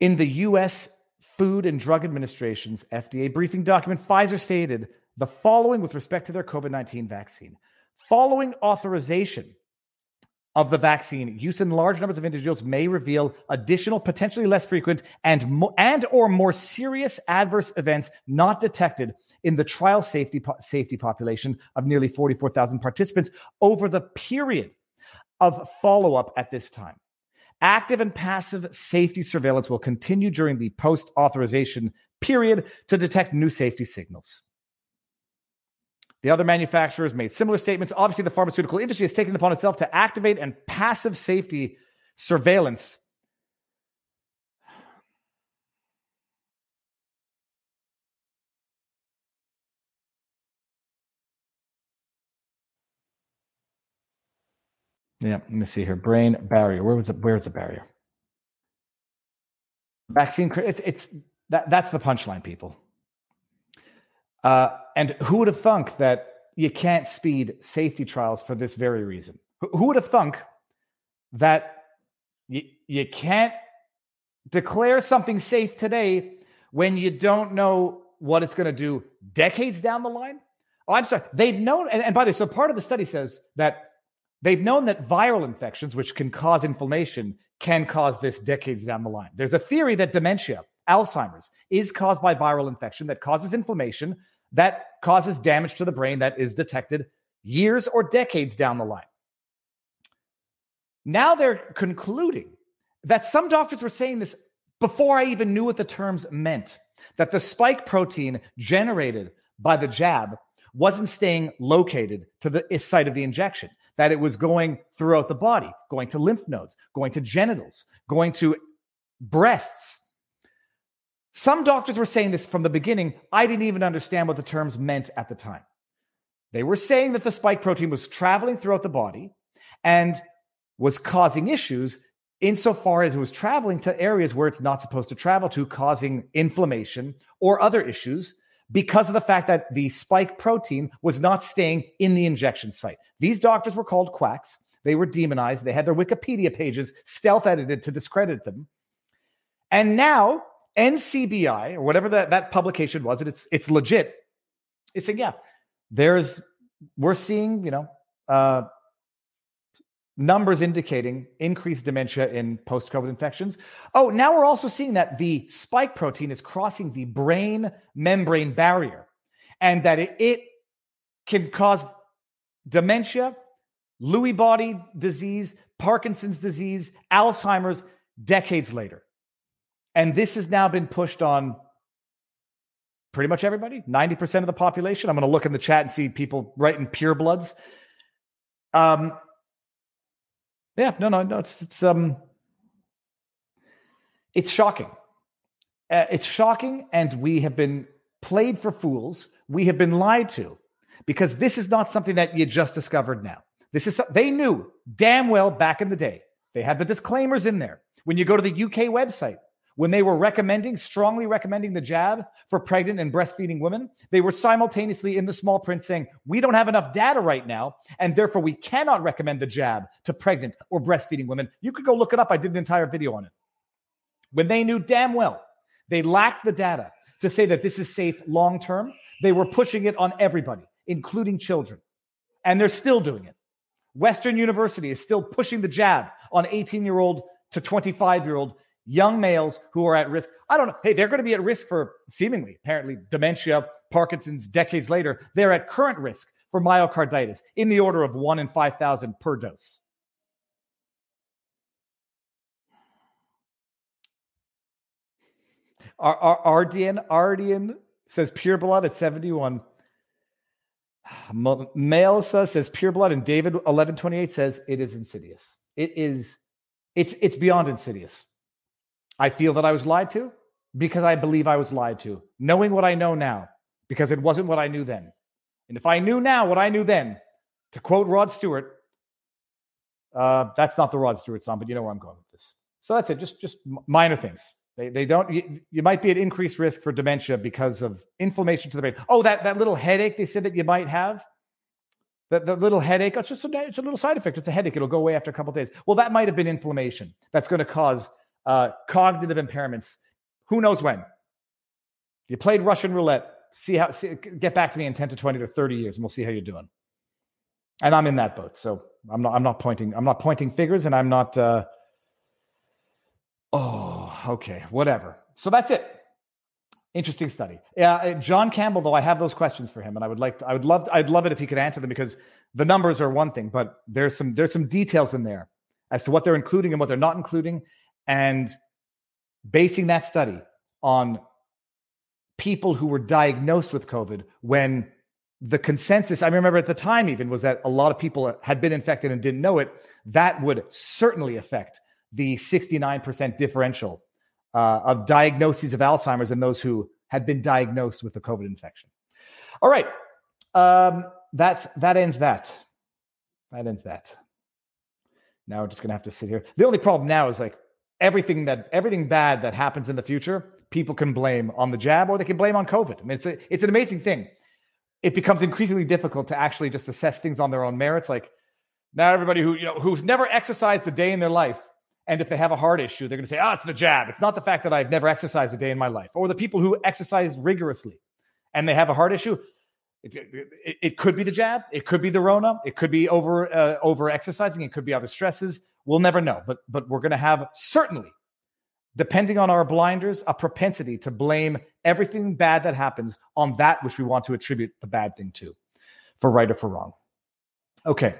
In the U S Food and Drug Administration's F D A briefing document, Pfizer stated the following with respect to their COVID nineteen vaccine. Following authorization of the vaccine, use in large numbers of individuals may reveal additional, potentially less frequent, and mo- and or more serious adverse events not detected in the trial safety po- safety population of nearly forty-four thousand participants over the period of follow-up at this time. Active and passive safety surveillance will continue during the post-authorization period to detect new safety signals. The other manufacturers made similar statements. Obviously, the pharmaceutical industry has taken upon itself to activate and passive safety surveillance. Yeah, let me see here. Brain barrier. Where was it? Where's the barrier? Vaccine. It's it's that that's the punchline, people. Uh, and who would have thunk that you can't speed safety trials for this very reason? Who would have thunk that you, you can't declare something safe today when you don't know what it's going to do decades down the line? Oh, I'm sorry. They've known, and, and by the way, so part of the study says that they've known that viral infections, which can cause inflammation, can cause this decades down the line. There's a theory that dementia, Alzheimer's, is caused by viral infection that causes inflammation, that causes damage to the brain that is detected years or decades down the line. Now they're concluding that some doctors were saying this before I even knew what the terms meant, that the spike protein generated by the jab wasn't staying located to the site of the injection, that it was going throughout the body, going to lymph nodes, going to genitals, going to breasts. Some doctors were saying this from the beginning. I didn't even understand what the terms meant at the time. They were saying that the spike protein was traveling throughout the body and was causing issues insofar as it was traveling to areas where it's not supposed to travel to, causing inflammation or other issues because of the fact that the spike protein was not staying in the injection site. These doctors were called quacks. They were demonized. They had their Wikipedia pages stealth edited to discredit them. And now N C B I, or whatever that, that publication was, and it's it's legit, it's saying, yeah, there's we're seeing, you know, uh, numbers indicating increased dementia in post-COVID infections. Oh, now we're also seeing that the spike protein is crossing the brain membrane barrier and that it, it can cause dementia, Lewy body disease, Parkinson's disease, Alzheimer's decades later. And this has now been pushed on pretty much everybody, ninety percent of the population. I'm going to look in the chat and see people writing purebloods. Um, yeah, no, no, no. It's it's um, it's shocking. Uh, it's shocking, and we have been played for fools. We have been lied to, because this is not something that you just discovered now. This is they knew damn well back in the day. They had the disclaimers in there when you go to the U K website. When they were recommending, strongly recommending the jab for pregnant and breastfeeding women, they were simultaneously in the small print saying, we don't have enough data right now, and therefore we cannot recommend the jab to pregnant or breastfeeding women. You could go look it up. I did an entire video on it. When they knew damn well they lacked the data to say that this is safe long-term, they were pushing it on everybody, including children. And they're still doing it. Western University is still pushing the jab on eighteen-year-old to twenty-five-year-old young males who are at risk. I don't know. Hey, they're going to be at risk for seemingly, apparently, dementia, Parkinson's decades later. They're at current risk for myocarditis in the order of one in five thousand per dose. Ar- Ar- Ardian, Ardian says pure blood at seventy-one. M- Melissa says pure blood, and David eleven twenty-eight says it is insidious. It is, it's, it's beyond insidious. I feel that I was lied to because I believe I was lied to, knowing what I know now, because it wasn't what I knew then. And if I knew now what I knew then, to quote Rod Stewart, uh, that's not the Rod Stewart song, but you know where I'm going with this. So that's it. Just just minor things. They they don't. You, you might be at increased risk for dementia because of inflammation to the brain. Oh, that, that little headache they said that you might have. That, that little headache. Oh, it's just a, it's a little side effect. It's a headache. It'll go away after a couple of days. Well, that might have been inflammation. That's going to cause Uh, cognitive impairments. Who knows when? You played Russian roulette. See how. See, get back to me in ten to twenty to thirty years, and we'll see how you're doing. And I'm in that boat, so I'm not. I'm not pointing. I'm not pointing figures, and I'm not. Uh, oh, okay, whatever. So that's it. Interesting study. Yeah, uh, John Campbell. Though I have those questions for him, and I would like. To, I would love. I'd love it if he could answer them, because the numbers are one thing, but there's some. There's some details in there as to what they're including and what they're not including. And basing that study on people who were diagnosed with COVID when the consensus, I remember at the time even, was that a lot of people had been infected and didn't know it. That would certainly affect the sixty-nine percent differential uh, of diagnoses of Alzheimer's in those who had been diagnosed with the COVID infection. All right. Um, that's, that ends that. That ends that. Now we're just going to have to sit here. The only problem now is like everything that everything bad that happens in the future, people can blame on the jab or they can blame on COVID. I mean, it's a, it's an amazing thing. It becomes increasingly difficult to actually just assess things on their own merits. Like now everybody who, you know, who's never exercised a day in their life, and if they have a heart issue, they're going to say, oh, it's the jab. It's not the fact that I've never exercised a day in my life. Or the people who exercise rigorously and they have a heart issue, It, it, it could be the jab. It could be the Rona. It could be over uh, over exercising. It could be other stresses. We'll never know. But but we're going to have certainly, depending on our blinders, a propensity to blame everything bad that happens on that which we want to attribute the bad thing to, for right or for wrong. Okay,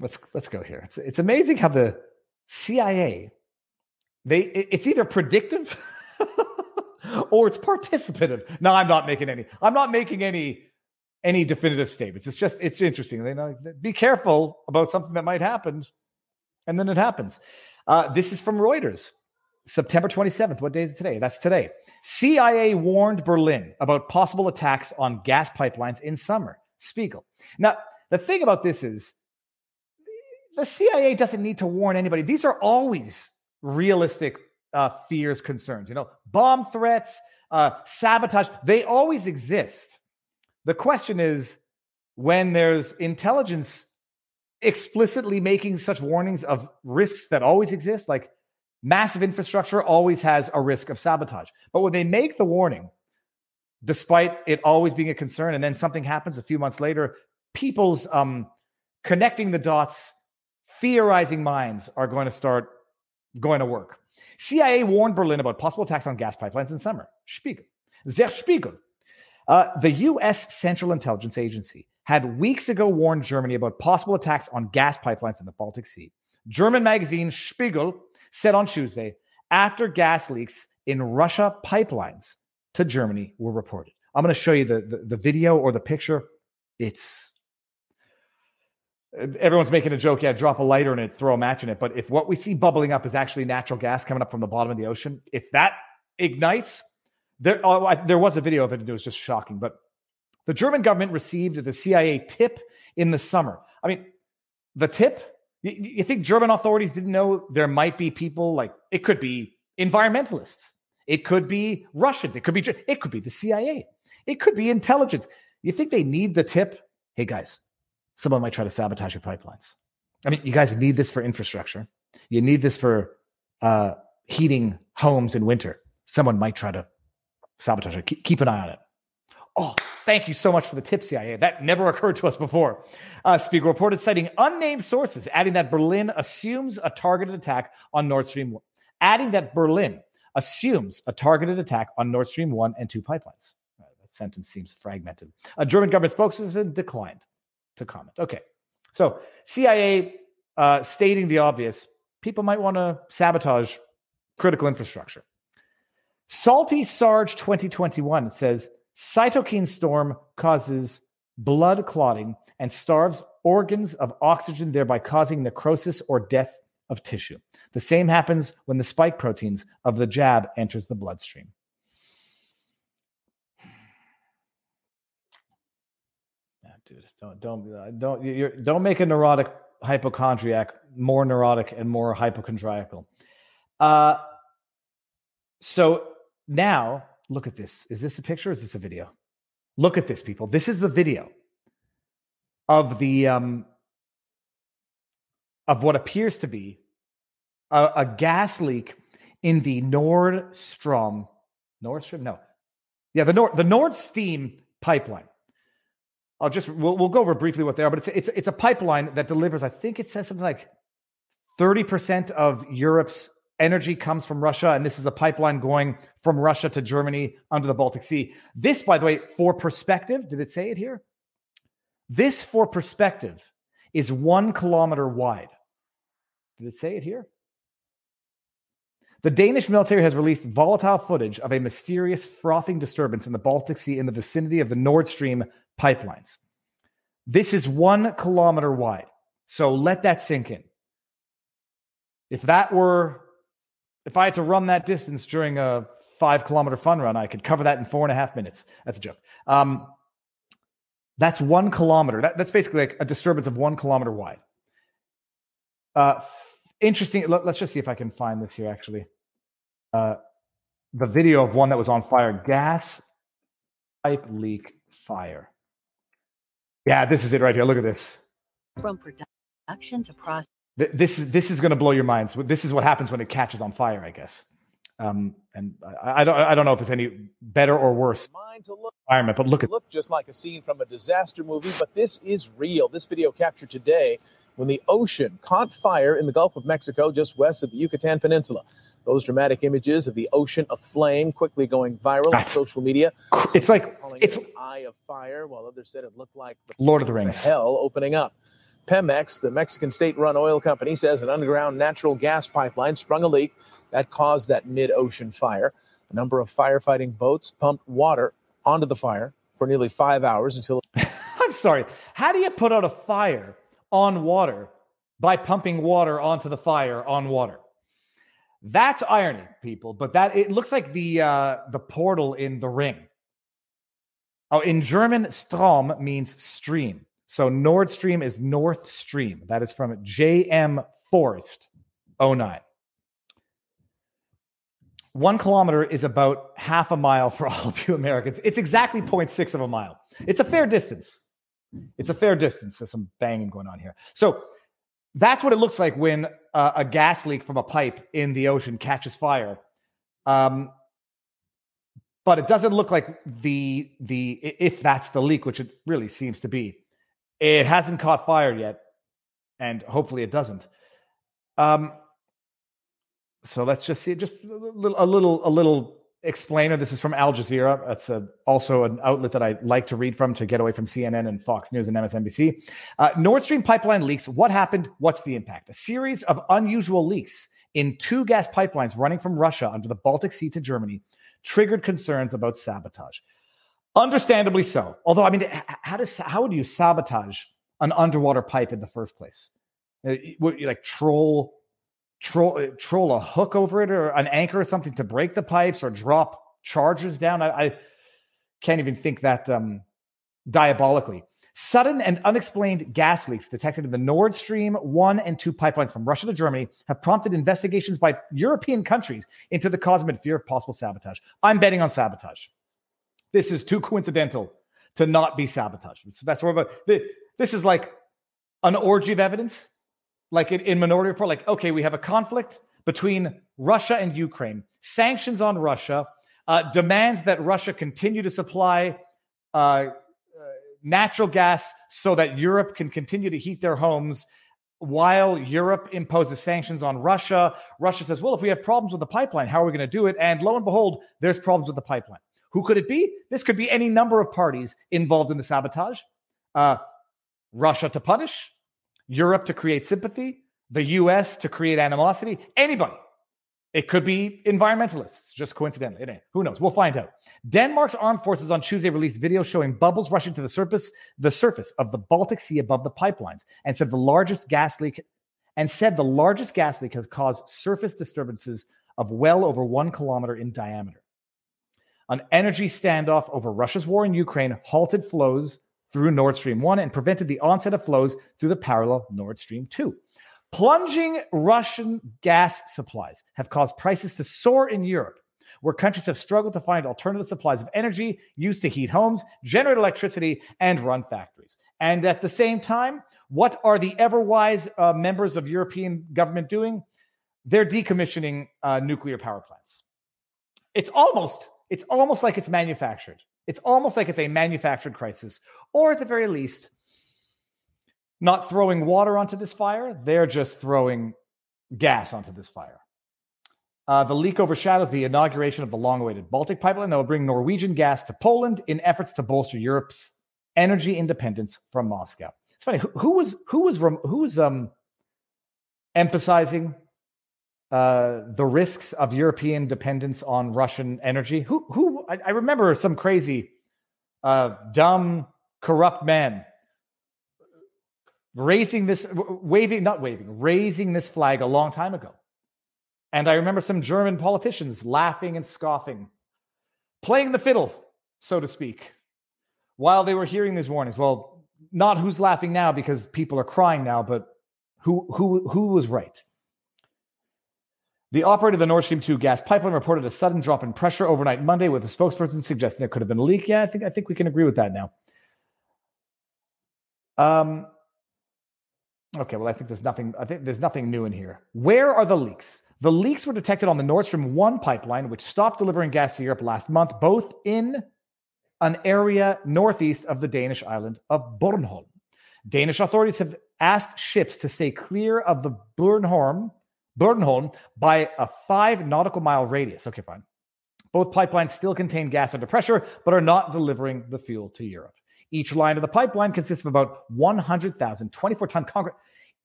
let's let's go here. It's it's amazing how the C I A they it, it's either predictive. Or it's participative. No, I'm not making any. I'm not making any any definitive statements. It's just it's interesting. They know, be careful about something that might happen, and then it happens. Uh, this is from Reuters, September twenty-seventh. What day is it today? That's today. C I A warned Berlin about possible attacks on gas pipelines in summer. Spiegel. Now, the thing about this is the C I A doesn't need to warn anybody. These are always realistic Uh, fears, concerns, you know, bomb threats, uh, sabotage, they always exist. The question is when there's intelligence explicitly making such warnings of risks that always exist, like massive infrastructure always has a risk of sabotage. But when they make the warning, despite it always being a concern, and then something happens a few months later, people's um, connecting the dots, theorizing minds are going to start going to work. C I A warned Berlin about possible attacks on gas pipelines in summer. Spiegel. Der Spiegel. Uh, the U S Central Intelligence Agency had weeks ago warned Germany about possible attacks on gas pipelines in the Baltic Sea. German magazine Spiegel said on Tuesday, after gas leaks in Russia pipelines to Germany were reported. I'm going to show you the, the, the video or the picture. It's... Everyone's making a joke, yeah, drop a lighter in it, throw a match in it. But if what we see bubbling up is actually natural gas coming up from the bottom of the ocean, if that ignites, there oh, I, there was a video of it, and it was just shocking. But the German government received the C I A tip in the summer. I mean, the tip? You, you think German authorities didn't know there might be people like, it could be environmentalists. It could be Russians. It could be, it could be the C I A. It could be intelligence. You think they need the tip? Hey, guys. Someone might try to sabotage your pipelines. I mean, you guys need this for infrastructure. You need this for uh, heating homes in winter. Someone might try to sabotage it. Keep, keep an eye on it. Oh, thank you so much for the tip, C I A. That never occurred to us before. Uh, Spiegel reported, citing unnamed sources, adding that Berlin assumes a targeted attack on Nord Stream. Adding that Berlin assumes a targeted attack on Nord Stream one and two pipelines. Uh, that sentence seems fragmented. A German government spokesperson declined to comment. Okay. So C I A uh, stating the obvious, people might want to sabotage critical infrastructure. Salty Sarge twenty twenty-one says cytokine storm causes blood clotting and starves organs of oxygen, thereby causing necrosis or death of tissue. The same happens when the spike proteins of the jab enters the bloodstream. Dude, don't don't don't you're, don't make a neurotic hypochondriac more neurotic and more hypochondriacal. Uh, so now look at this. Is this a picture? Or is this a video? Look at this, people. This is the video of the um, of what appears to be a, a gas leak in the Nord Stream. Nord Stream? No, yeah, the Nord the Nord Stream pipeline. I'll just we'll, we'll go over briefly what they are, but it's it's it's a pipeline that delivers. I think it says something like thirty percent of Europe's energy comes from Russia, and this is a pipeline going from Russia to Germany under the Baltic Sea. This, by the way, for perspective, did it say it here? This, for perspective, is one kilometer wide. Did it say it here? The Danish military has released volatile footage of a mysterious frothing disturbance in the Baltic Sea in the vicinity of the Nord Stream pipelines. This is one kilometer wide. So let that sink in. If that were, if I had to run that distance during a five kilometer fun run, I could cover that in four and a half minutes. That's a joke. Um, that's one kilometer. That, that's basically like a disturbance of one kilometer wide. Uh, interesting. Let, let's just see if I can find this here, actually. Uh, the video of one that was on fire. Gas pipe leak fire. Yeah, this is it right here. Look at this. From production to process. This is this is going to blow your minds. This is what happens when it catches on fire, I guess. Um, and I, I don't I don't know if it's any better or worse to look, environment, but look at look just like a scene from a disaster movie. But this is real. This video captured today when the ocean caught fire in the Gulf of Mexico, just west of the Yucatan Peninsula. Those dramatic images of the ocean aflame quickly going viral on social media. It's like it's an eye of fire, while others said it looked like Lord of the Rings. Hell opening up. Pemex, the Mexican state-run oil company, says an underground natural gas pipeline sprung a leak that caused that mid-ocean fire. A number of firefighting boats pumped water onto the fire for nearly five hours until... I'm sorry. How do you put out a fire on water by pumping water onto the fire on water? That's irony, people. But that it looks like the uh, the portal in The Ring. Oh, in German, Strom means stream. So Nord Stream is North Stream. That is from J M Forrest, oh nine. One kilometer is about half a mile for all of you Americans. It's exactly zero point six of a mile. It's a fair distance. It's a fair distance. There's some banging going on here. So that's what it looks like when uh, a gas leak from a pipe in the ocean catches fire. Um, but it doesn't look like the the if that's the leak, which it really seems to be. It hasn't caught fire yet, and hopefully it doesn't. Um, so let's just see. Just a little, a little, a little explainer. This is from Al Jazeera. That's a, also an outlet that I like to read from to get away from C N N and Fox News and M S N B C. Uh, Nord Stream pipeline leaks. What happened? What's the impact? A series of unusual leaks in two gas pipelines running from Russia under the Baltic Sea to Germany triggered concerns about sabotage. Understandably so. Although, I mean, how does how would you sabotage an underwater pipe in the first place? Would you like troll, troll, troll a hook over it, or an anchor or something to break the pipes, or drop charges down? I, I can't even think that um, diabolically. Sudden and unexplained gas leaks detected in the Nord Stream one and two pipelines from Russia to Germany have prompted investigations by European countries into the cause and fear of possible sabotage. I'm betting on sabotage. This is too coincidental to not be sabotage. So that's where this is like an orgy of evidence, like in, in Minority Report. Like, okay, we have a conflict between Russia and Ukraine, sanctions on Russia, uh, demands that Russia continue to supply uh, uh, natural gas so that Europe can continue to heat their homes while Europe imposes sanctions on Russia. Russia says, well, if we have problems with the pipeline, how are we going to do it? And lo and behold, there's problems with the pipeline. Who could it be? This could be any number of parties involved in the sabotage. Uh, Russia to punish, Europe to create sympathy, the U S to create animosity, anybody. It could be environmentalists, just coincidentally. It ain't. Who knows? We'll find out. Denmark's armed forces on Tuesday released video showing bubbles rushing to the surface, the surface of the Baltic Sea above the pipelines, and said the largest gas leak and said the largest gas leak has caused surface disturbances of well over one kilometer in diameter. An energy standoff over Russia's war in Ukraine halted flows through Nord Stream one and prevented the onset of flows through the parallel Nord Stream two. Plunging Russian gas supplies have caused prices to soar in Europe, where countries have struggled to find alternative supplies of energy used to heat homes, generate electricity, and run factories. And at the same time, what are the ever-wise uh, members of European government doing? They're decommissioning uh, nuclear power plants. It's almost... It's almost like it's manufactured. It's almost like it's a manufactured crisis. Or at the very least, not throwing water onto this fire, they're just throwing gas onto this fire. Uh, the leak overshadows the inauguration of the long-awaited Baltic pipeline that will bring Norwegian gas to Poland in efforts to bolster Europe's energy independence from Moscow. It's funny. Who, who was who was who was um, emphasizing uh, the risks of European dependence on Russian energy. Who, who? I, I remember some crazy, uh, dumb, corrupt man raising this, waving, not waving, raising this flag a long time ago. And I remember some German politicians laughing and scoffing, playing the fiddle, so to speak, while they were hearing these warnings. Well, not who's laughing now because people are crying now, but who who who was right? The operator of the Nord Stream two gas pipeline reported a sudden drop in pressure overnight Monday, with a spokesperson suggesting it could have been a leak. Yeah, I think I think we can agree with that now. Um. Okay, well, I think there's nothing. I think there's nothing new in here. Where are the leaks? The leaks were detected on the Nord Stream one pipeline, which stopped delivering gas to Europe last month, both in an area northeast of the Danish island of Bornholm. Danish authorities have asked ships to stay clear of the Bornholm, Bornholm by a five nautical mile radius. Okay, fine. Both pipelines still contain gas under pressure, but are not delivering the fuel to Europe. Each line of the pipeline consists of about one hundred thousand twenty-four ton concrete.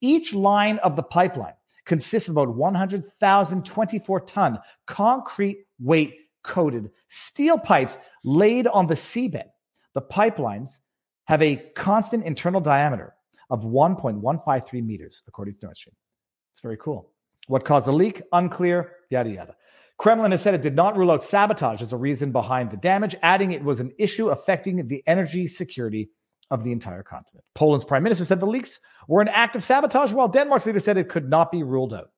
Each line of the pipeline consists of about one hundred thousand twenty-four ton concrete weight coated steel pipes laid on the seabed. The pipelines have a constant internal diameter of one point one five three meters, according to Nord Stream. It's very cool. What caused the leak? Unclear, yada, yada. Kremlin has said it did not rule out sabotage as a reason behind the damage, adding it was an issue affecting the energy security of the entire continent. Poland's prime minister said the leaks were an act of sabotage, while Denmark's leader said it could not be ruled out.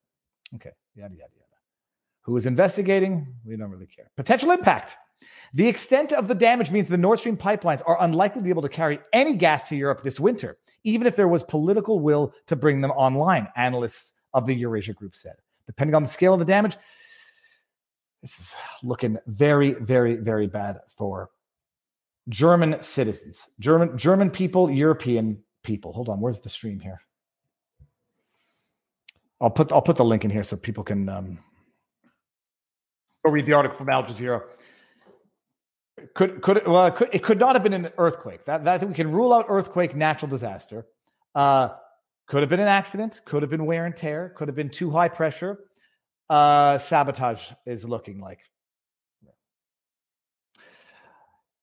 Okay, yada, yada, yada. Who is investigating? We don't really care. Potential impact. The extent of the damage means the Nord Stream pipelines are unlikely to be able to carry any gas to Europe this winter, even if there was political will to bring them online, analysts of the Eurasia Group said. Depending on the scale of the damage, this is looking very, very, very bad for German citizens, German German people, European people. Hold on, where's the stream here? I'll put I'll put the link in here so people can um, go read the article from Al Jazeera. Could could well it could, it could not have been an earthquake. That that I think we can rule out earthquake, natural disaster. Uh, could have been an accident. Could have been wear and tear. Could have been too high pressure. Uh, sabotage is looking like.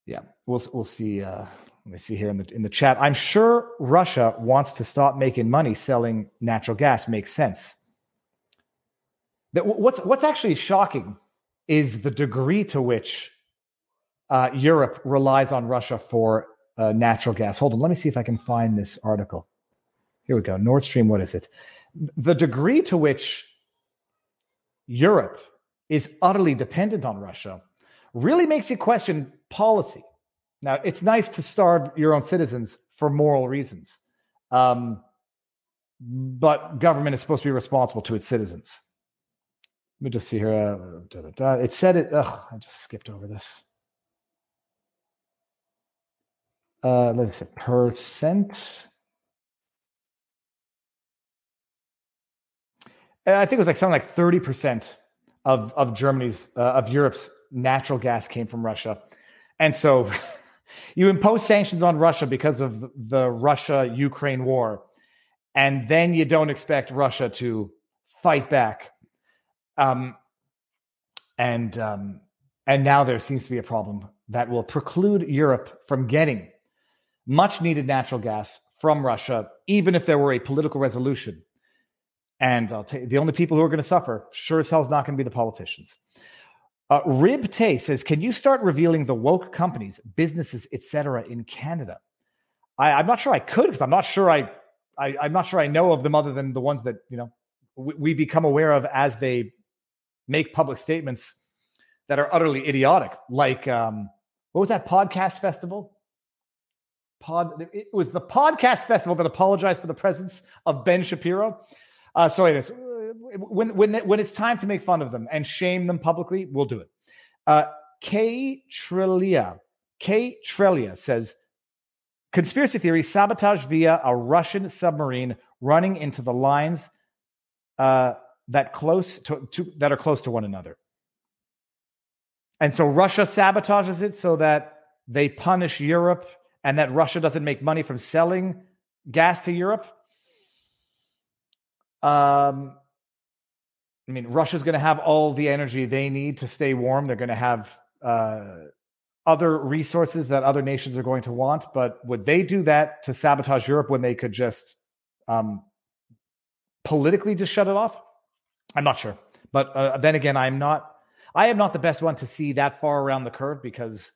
Yeah, we'll we'll see. Uh, let me see here in the in the chat. I'm sure Russia wants to stop making money selling natural gas. Makes sense. That what's what's actually shocking is the degree to which uh, Europe relies on Russia for uh, natural gas. Hold on, let me see if I can find this article. Here we go. Nord Stream. What is it? The degree to which Europe is utterly dependent on Russia really makes you question policy. Now, it's nice to starve your own citizens for moral reasons, um, but government is supposed to be responsible to its citizens. Let me just see here. Uh, da, da, da. It said it. Ugh, I just skipped over this. Uh, let's see. Percent. I think it was like something like thirty percent of of Germany's uh, of Europe's natural gas came from Russia. And so you impose sanctions on Russia because of the Russia-Ukraine war, and then you don't expect Russia to fight back. Um, and um, and now there seems to be a problem that will preclude Europe from getting much-needed natural gas from Russia, even if there were a political resolution. And I'll tell you, the only people who are going to suffer sure as hell is not going to be the politicians. Uh, Rib Tay says, can you start revealing the woke companies, businesses, et cetera in Canada? I, I'm not sure I could because I'm not sure I, I I'm not sure I know of them other than the ones that, you know, we, we become aware of as they make public statements that are utterly idiotic. Like um, what was that podcast festival? Pod it was the podcast festival that apologized for the presence of Ben Shapiro. Uh, so it is. When when when it's time to make fun of them and shame them publicly, we'll do it. Uh, K Trelia, K Trelia says, conspiracy theory: sabotage via a Russian submarine running into the lines uh, that close to, to that are close to one another, and so Russia sabotages it so that they punish Europe and that Russia doesn't make money from selling gas to Europe. Um, I mean, Russia's going to have all the energy they need to stay warm. They're going to have uh, other resources that other nations are going to want. But would they do that to sabotage Europe when they could just um, politically just shut it off? I'm not sure. But uh, then again, I'm not. I am not the best one to see that far around the curve, because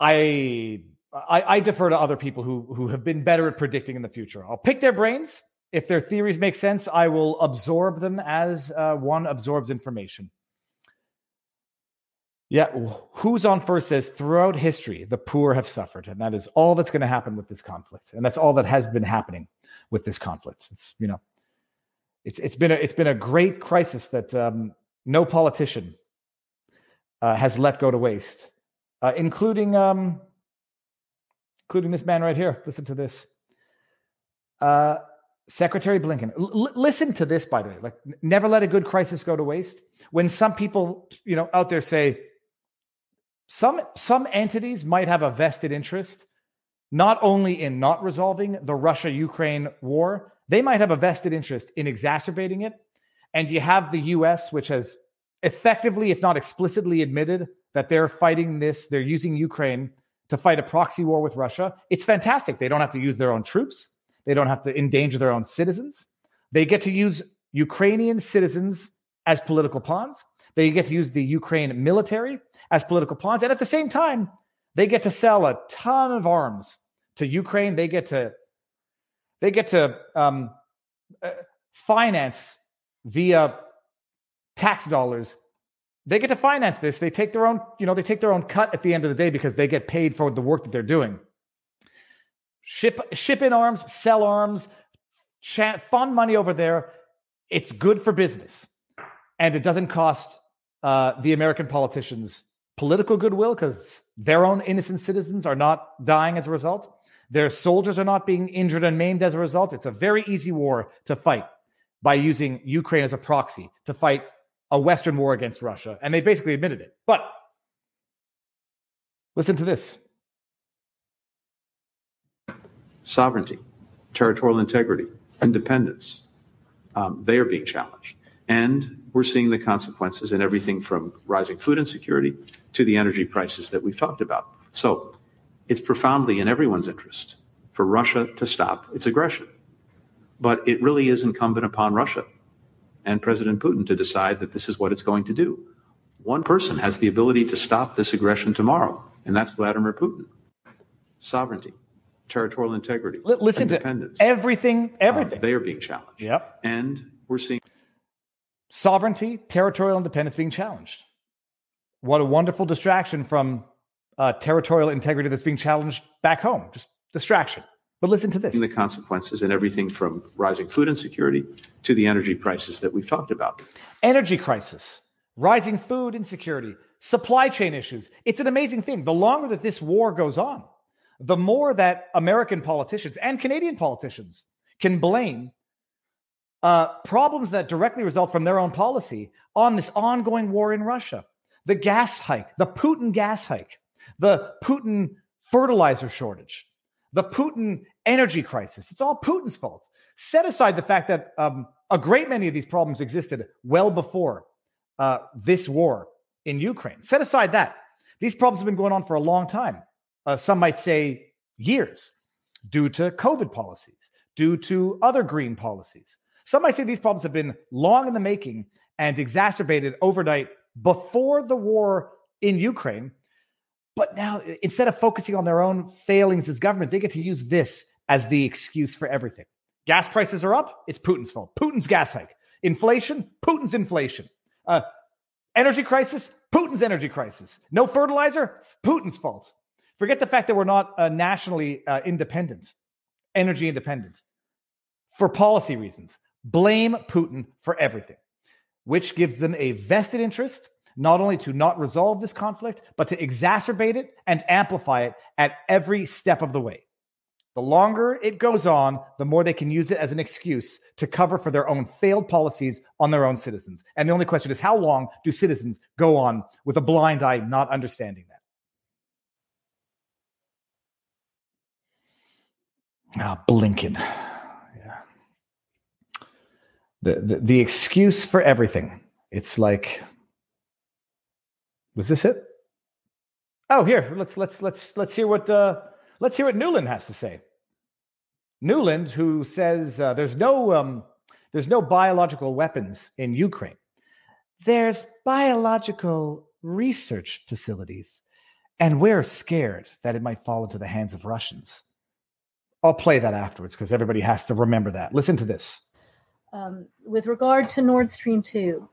I I, I defer to other people who who have been better at predicting in the future. I'll pick their brains. If their theories make sense, I will absorb them as uh, one absorbs information. Yeah, who's on first says, throughout history, the poor have suffered. And that is all that's going to happen with this conflict. And that's all that has been happening with this conflict. It's, you know, it's it's been a, it's been a great crisis that um, no politician uh, has let go to waste, uh, including, um, including this man right here. Listen to this. Uh Secretary Blinken, L- listen to this, by the way, like, never let a good crisis go to waste. When some people, you know, out there say some, some entities might have a vested interest, not only in not resolving the Russia-Ukraine war, they might have a vested interest in exacerbating it. And you have the U S, which has effectively, if not explicitly, admitted that they're fighting this, they're using Ukraine to fight a proxy war with Russia. It's fantastic. They don't have to use their own troops. They don't have to endanger their own citizens. They get to use Ukrainian citizens as political pawns. They get to use the Ukraine military as political pawns. And at the same time, they get to sell a ton of arms to Ukraine. They get to they get to um, uh, finance via tax dollars. They get to finance this. They take their own, you know, they take their own cut at the end of the day, because they get paid for the work that they're doing. Ship ship in arms, sell arms, ch- fund money over there. It's good for business. And it doesn't cost uh, the American politicians political goodwill, because their own innocent citizens are not dying as a result. Their soldiers are not being injured and maimed as a result. It's a very easy war to fight by using Ukraine as a proxy to fight a Western war against Russia. And they basically admitted it. But listen to this. Sovereignty, territorial integrity, independence, um, they are being challenged. And we're seeing the consequences in everything from rising food insecurity to the energy prices that we've talked about. So it's profoundly in everyone's interest for Russia to stop its aggression. But it really is incumbent upon Russia and President Putin to decide that this is what it's going to do. One person has the ability to stop this aggression tomorrow, and that's Vladimir Putin. Sovereignty, territorial integrity, listen to everything, everything. Uh, they are being challenged. Yep. And we're seeing sovereignty, territorial independence being challenged. What a wonderful distraction from uh, territorial integrity that's being challenged back home. Just distraction. But listen to this. The consequences and everything from rising food insecurity to the energy prices that we've talked about. Energy crisis, rising food insecurity, supply chain issues. It's an amazing thing. The longer that this war goes on, the more that American politicians and Canadian politicians can blame uh, problems that directly result from their own policy on this ongoing war in Russia. The gas hike, the Putin gas hike, the Putin fertilizer shortage, the Putin energy crisis. It's all Putin's fault. Set aside the fact that um, a great many of these problems existed well before uh, this war in Ukraine. Set aside that. These problems have been going on for a long time. Uh, some might say years, due to COVID policies, due to other green policies. Some might say these problems have been long in the making and exacerbated overnight before the war in Ukraine. But now, instead of focusing on their own failings as government, they get to use this as the excuse for everything. Gas prices are up. It's Putin's fault. Putin's gas hike. Inflation, Putin's inflation. Uh, energy crisis, Putin's energy crisis. No fertilizer, Putin's fault. Forget the fact that we're not uh, nationally uh, independent, energy independent, for policy reasons. Blame Putin for everything, which gives them a vested interest, not only to not resolve this conflict, but to exacerbate it and amplify it at every step of the way. The longer it goes on, the more they can use it as an excuse to cover for their own failed policies on their own citizens. And the only question is, how long do citizens go on with a blind eye not understanding that? Ah, Blinken. Yeah. the, the the excuse for everything. It's like, was this it? Oh, here, let's let's let's let's hear what uh, let's hear what Nuland has to say. Nuland, who says uh, there's no um, there's no biological weapons in Ukraine. There's biological research facilities, and we're scared that it might fall into the hands of Russians. I'll play that afterwards because everybody has to remember that. Listen to this. Um, with regard to Nord Stream two,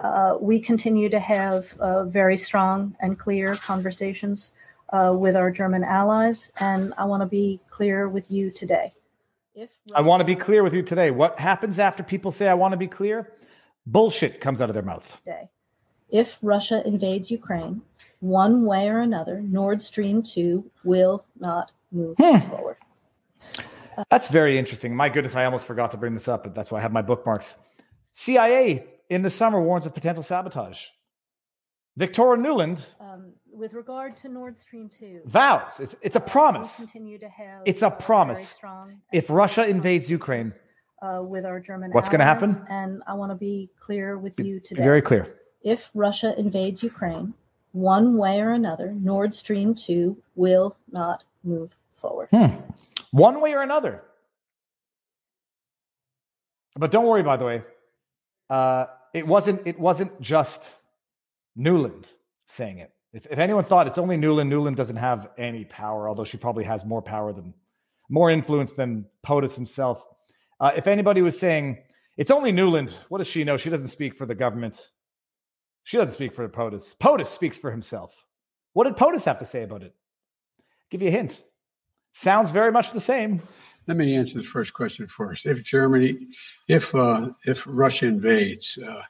uh, we continue to have uh, very strong and clear conversations uh, with our German allies, and I want to be clear with you today. If I want to be clear with you today. What happens after people say, I want to be clear? Bullshit comes out of their mouth. Today. If Russia invades Ukraine, one way or another, Nord Stream two will not move hmm. forward. Uh, that's very interesting. My goodness, I almost forgot to bring this up, but that's why I have my bookmarks. C I A in the summer warns of potential sabotage. Victoria Nuland. Um, with regard to Nord Stream two. Vows. It's, it's a promise. Uh, continue to have it's a promise. If Russia invades Ukraine. Uh, with our German allies. What's going to happen? And I want to be clear with you today. Very clear. If Russia invades Ukraine, one way or another, Nord Stream two will not move forward. Hmm. One way or another. But don't worry, by the way, uh, it wasn't. It wasn't just Nuland saying it. If, if anyone thought it's only Nuland, Nuland doesn't have any power. Although she probably has more power than, more influence than POTUS himself. Uh, if anybody was saying, it's only Nuland, what does she know? She doesn't speak for the government. She doesn't speak for POTUS. POTUS speaks for himself. What did POTUS have to say about it? Give you a hint. Sounds very much the same. Let me answer the first question first. If Germany, if uh, if Russia invades, uh,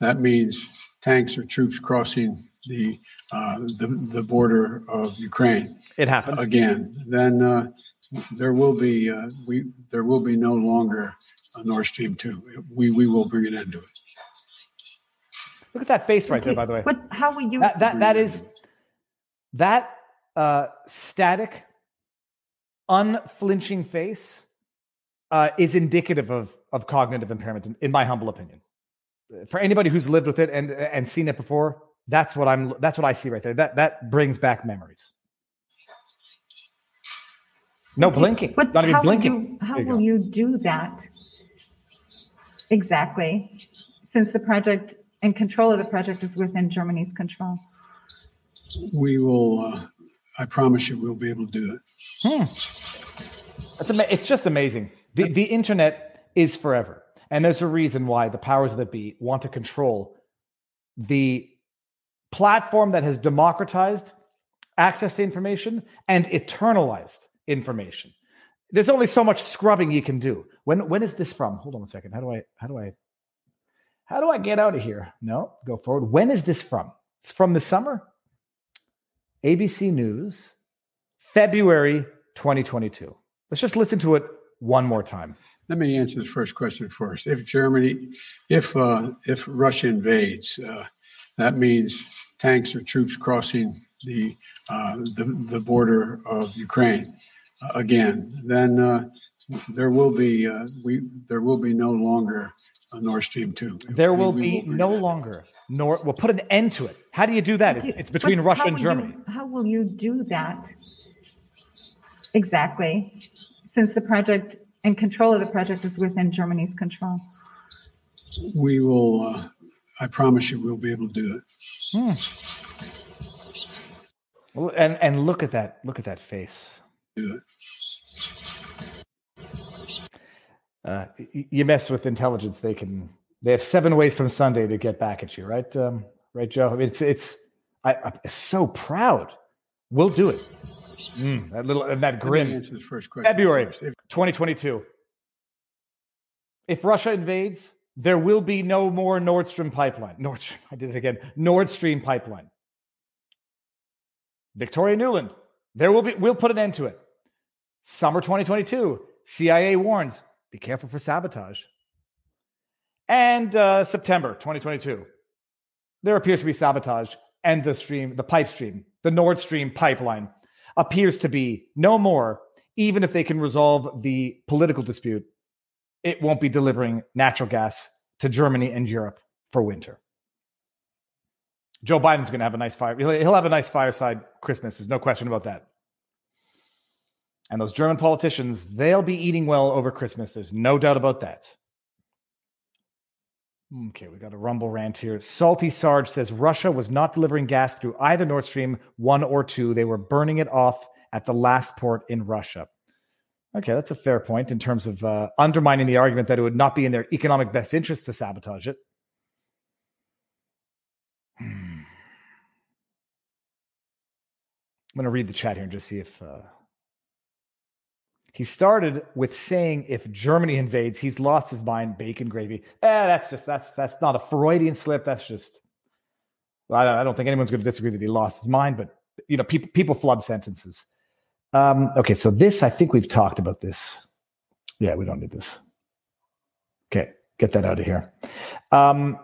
that means tanks or troops crossing the, uh, the the border of Ukraine. It happened again. Then. Uh, There will be uh, we. There will be no longer a Nord Stream two. We we will bring an end to it. Look at that face right okay. there. By the way, what, how will you? That that, that is that uh, static, unflinching face uh, is indicative of of cognitive impairment, in, in my humble opinion. For anybody who's lived with it and and seen it before, that's what I'm. That's what I see right there. That that brings back memories. No blinking. But not even how blinking. You, how you will you do that? Exactly. Since the project and control of the project is within Germany's control. We will, uh, I promise you, we'll be able to do it. Hmm. That's ama- it's just amazing. The, the internet is forever. And there's a reason why the powers that be want to control the platform that has democratized access to information and eternalized information. There's only so much scrubbing you can do. When when is this from? Hold on a second. How do I how do I how do I get out of here? No, go forward. When is this from? It's from the summer. A B C News, February twenty twenty-two. Let's just listen to it one more time. Let me answer the first question first. If Germany, if uh, if Russia invades, uh, that means tanks or troops crossing the uh, the, the border of Ukraine. Again, then uh, there will be uh, we there will be no longer a Nord Stream two. There will we, we be will no longer nor we'll put an end to it. How do you do that? It's, it's between but Russia and Germany. You, how will you do that? Exactly, since the project and control of the project is within Germany's control. We will. Uh, I promise you, we'll be able to do it. Hmm. And and look at that! Look at that face. Do it. Uh, you mess with intelligence, they can. They have seven ways from Sunday to get back at you, right? Um, right, Joe. I mean, it's it's. I, I'm so proud. We'll do it. Mm, that little and that grin. February twenty twenty-two. If Russia invades, there will be no more Nord Stream pipeline. Nord Stream. I did it again. Nord Stream pipeline. Victoria Nuland. There will be. We'll put an end to it. Summer twenty twenty-two, C I A warns, be careful for sabotage. And uh, September twenty twenty-two, there appears to be sabotage and the stream, the pipe stream, the Nord Stream pipeline appears to be no more, even if they can resolve the political dispute it won't be delivering natural gas to Germany and Europe for winter. Joe Biden's going to have a nice fire. He'll have a nice fireside Christmas. There's no question about that. And those German politicians, they'll be eating well over Christmas. There's no doubt about that. Okay, we got a Rumble rant here. Salty Sarge says Russia was not delivering gas through either Nord Stream one or two. They were burning it off at the last port in Russia. Okay, that's a fair point in terms of uh, undermining the argument that it would not be in their economic best interest to sabotage it. I'm going to read the chat here and just see if... Uh... He started with saying if Germany invades, he's lost his mind, bacon gravy. Eh, that's just, that's that's not a Freudian slip. That's just, well, I, don't, I don't think anyone's going to disagree that he lost his mind, but, you know, people, people flub sentences. Um, okay, so this, I think we've talked about this. Yeah, we don't need this. Okay, get that out of here. Um,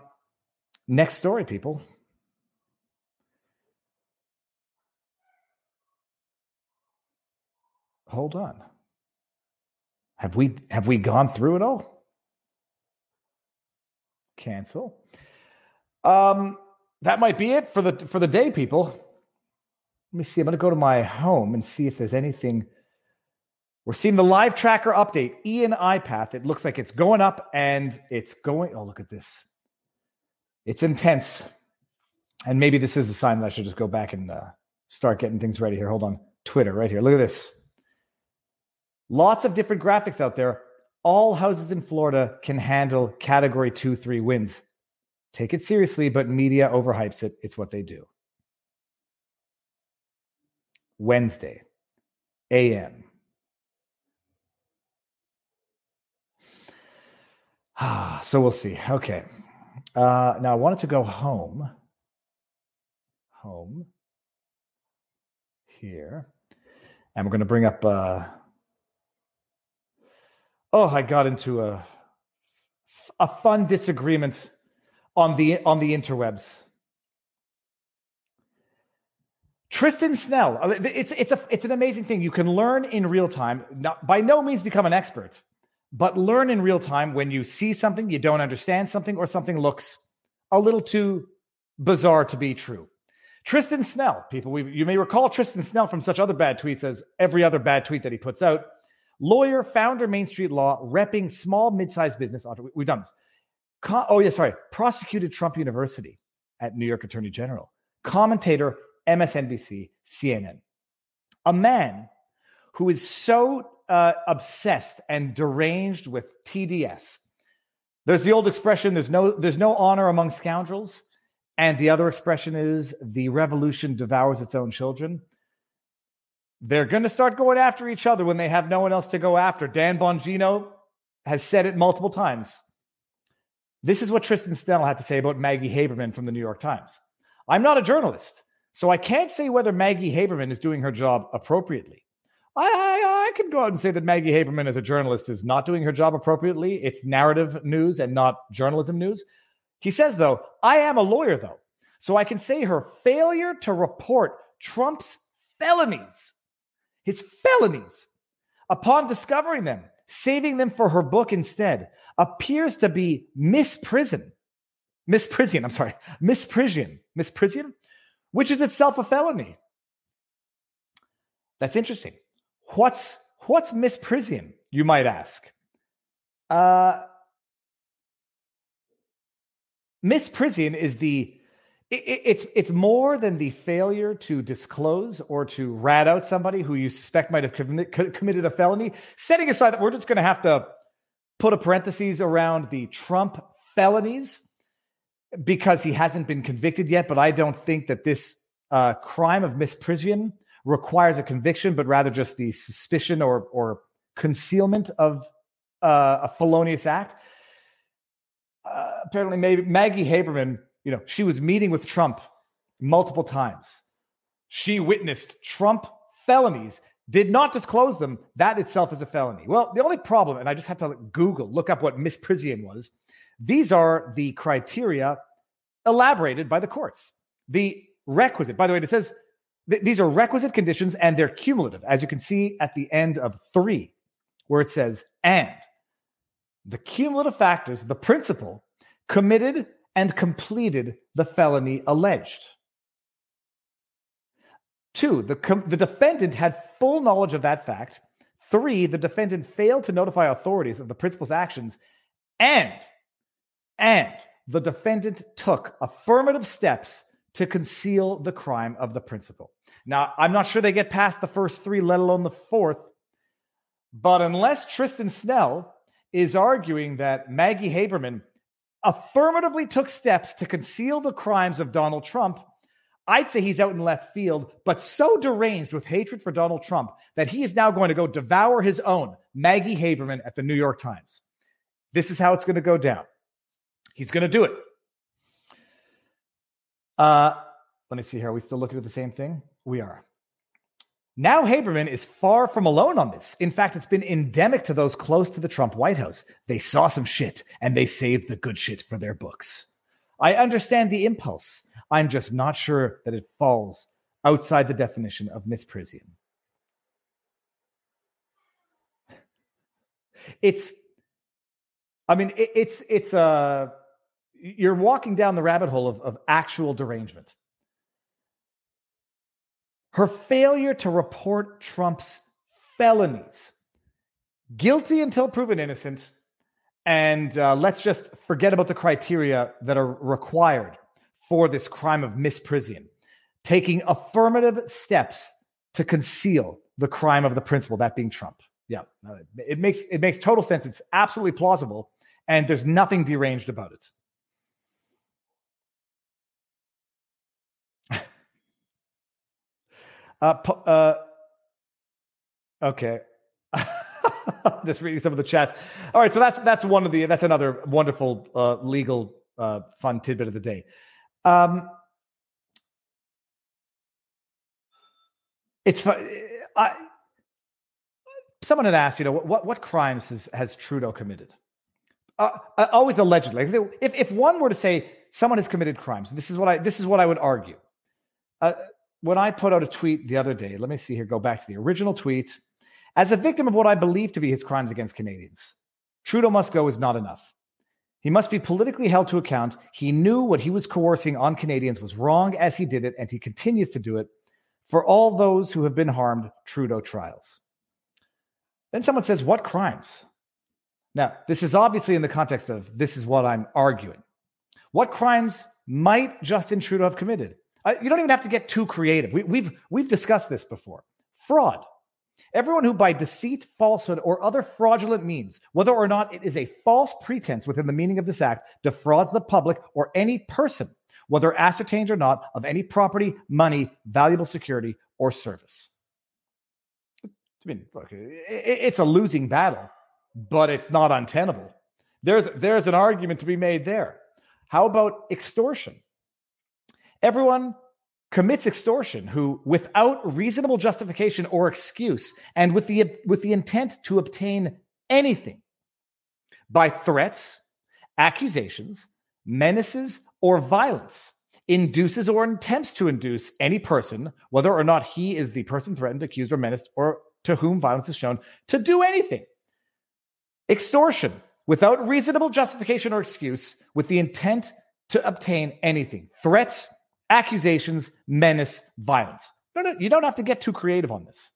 next story, people. Hold on. Have we have we gone through it all? Cancel. Um, that might be it for the for the day, people. Let me see. I'm going to go to my home and see if there's anything. We're seeing the live tracker update. Ian iPath. It looks like it's going up and it's going. Oh, look at this. It's intense. And maybe this is a sign that I should just go back and uh, start getting things ready here. Hold on. Twitter right here. Look at this. Lots of different graphics out there. All houses in Florida can handle category two, three winds. Take it seriously, but media overhypes it. It's what they do. Wednesday, A M Ah, so we'll see. Okay. Uh, now I wanted to go home. Home. Here. And we're going to bring up... Uh, Oh, I got into a a fun disagreement on the on the interwebs. Tristan Snell, it's it's a it's an amazing thing. You can learn in real time. Not, by no means become an expert, but learn in real time when you see something you don't understand, something or something looks a little too bizarre to be true. Tristan Snell, people, we you may recall Tristan Snell from such other bad tweets as every other bad tweet that he puts out. Lawyer, founder, Main Street Law, repping small, mid-sized business. We've done this. Co- oh, yeah, sorry. Prosecuted Trump University at New York Attorney General. Commentator, M S N B C, C N N. A man who is so uh, obsessed and deranged with T D S. There's the old expression, there's no, there's no honor among scoundrels. And the other expression is the revolution devours its own children. They're going to start going after each other when they have no one else to go after. Dan Bongino has said it multiple times. This is what Tristan Snell had to say about Maggie Haberman from the New York Times. I'm not a journalist, so I can't say whether Maggie Haberman is doing her job appropriately. I, I, I can go out and say that Maggie Haberman as a journalist is not doing her job appropriately. It's narrative news and not journalism news. He says, though, I am a lawyer, though, so I can say her failure to report Trump's felonies His felonies, upon discovering them, saving them for her book instead, appears to be misprision. Misprision, I'm sorry. Misprision. Misprision, which is itself a felony. That's interesting. What's what's misprision, you might ask? Uh, misprision is the... It's it's more than the failure to disclose or to rat out somebody who you suspect might have commi- committed a felony. Setting aside that we're just going to have to put a parenthesis around the Trump felonies because he hasn't been convicted yet. But I don't think that this uh, crime of misprision requires a conviction, but rather just the suspicion or or concealment of uh, a felonious act. Uh, apparently, maybe Maggie Haberman. You know, she was meeting with Trump multiple times. She witnessed Trump felonies, did not disclose them. That itself is a felony. Well, the only problem, and I just had to Google, look up what misprision was. These are the criteria elaborated by the courts. The requisite, by the way, it says th- these are requisite conditions and they're cumulative, as you can see at the end of three, where it says, and the cumulative factors, the principal, committed and completed the felony alleged. Two, the, com- the defendant had full knowledge of that fact. Three, the defendant failed to notify authorities of the principal's actions. And, and the defendant took affirmative steps to conceal the crime of the principal. Now, I'm not sure they get past the first three, let alone the fourth. But unless Tristan Snell is arguing that Maggie Haberman affirmatively took steps to conceal the crimes of Donald Trump, I'd say he's out in left field, but so deranged with hatred for Donald Trump that he is now going to go devour his own, Maggie Haberman at the New York Times. This is how it's going to go down. He's going to do it. Uh, let me see here. Are we still looking at the same thing? We are. Now Haberman is far from alone on this. In fact, it's been endemic to those close to the Trump White House. They saw some shit, and they saved the good shit for their books. I understand the impulse. I'm just not sure that it falls outside the definition of misprision. It's, I mean, it, it's, it's, uh, you're walking down the rabbit hole of, of actual derangement. Her failure to report Trump's felonies, guilty until proven innocent, and uh, let's just forget about the criteria that are required for this crime of misprision, taking affirmative steps to conceal the crime of the principal, that being Trump. Yeah, it makes it makes total sense. It's absolutely plausible, and there's nothing deranged about it. Uh, uh, okay. Just reading some of the chats. All right. So that's, that's one of the, that's another wonderful, uh, legal, uh, fun tidbit of the day. Um, it's, I, someone had asked, you know, what, what crimes has, has Trudeau committed? Uh, always allegedly. If, if one were to say someone has committed crimes, this is what I, this is what I would argue. Uh, When I put out a tweet the other day, let me see here, go back to the original tweet. As a victim of what I believe to be his crimes against Canadians, Trudeau must go is not enough. He must be politically held to account. He knew what he was coercing on Canadians was wrong as he did it, and he continues to do it for all those who have been harmed, Trudeau trials. Then someone says, what crimes? Now, this is obviously in the context of this is what I'm arguing. What crimes might Justin Trudeau have committed? Uh, you don't even have to get too creative. We, we've we've discussed this before. Fraud. Everyone who by deceit, falsehood, or other fraudulent means, whether or not it is a false pretense within the meaning of this act, defrauds the public or any person, whether ascertained or not, of any property, money, valuable security, or service. I mean, look, it's a losing battle, but it's not untenable. There's there's an argument to be made there. How about extortion? Everyone commits extortion who, without reasonable justification or excuse, and with the with the intent to obtain anything, by threats, accusations, menaces, or violence, induces or attempts to induce any person, whether or not he is the person threatened, accused, or menaced, or to whom violence is shown, to do anything. Extortion, without reasonable justification or excuse, with the intent to obtain anything. Threats, accusations, menace, violence. No, no, you don't have to get too creative on this.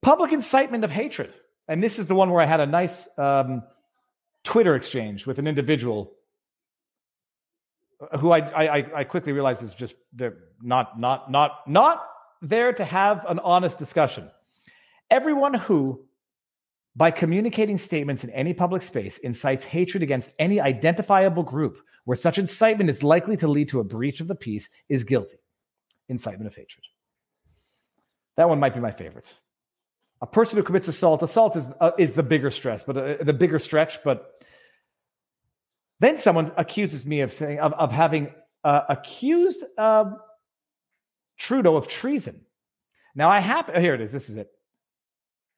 Public incitement of hatred. And this is the one where I had a nice um, Twitter exchange with an individual who I, I, I quickly realized is just they're not, not, not, not there to have an honest discussion. Everyone who, by communicating statements in any public space, incites hatred against any identifiable group where such incitement is likely to lead to a breach of the peace, is guilty. Incitement of hatred. That one might be my favorite. A person who commits assault, assault is uh, is the bigger stress, but uh, the bigger stretch. But then someone accuses me of saying of, of having uh, accused uh, Trudeau of treason. Now I happen here it is. This is it.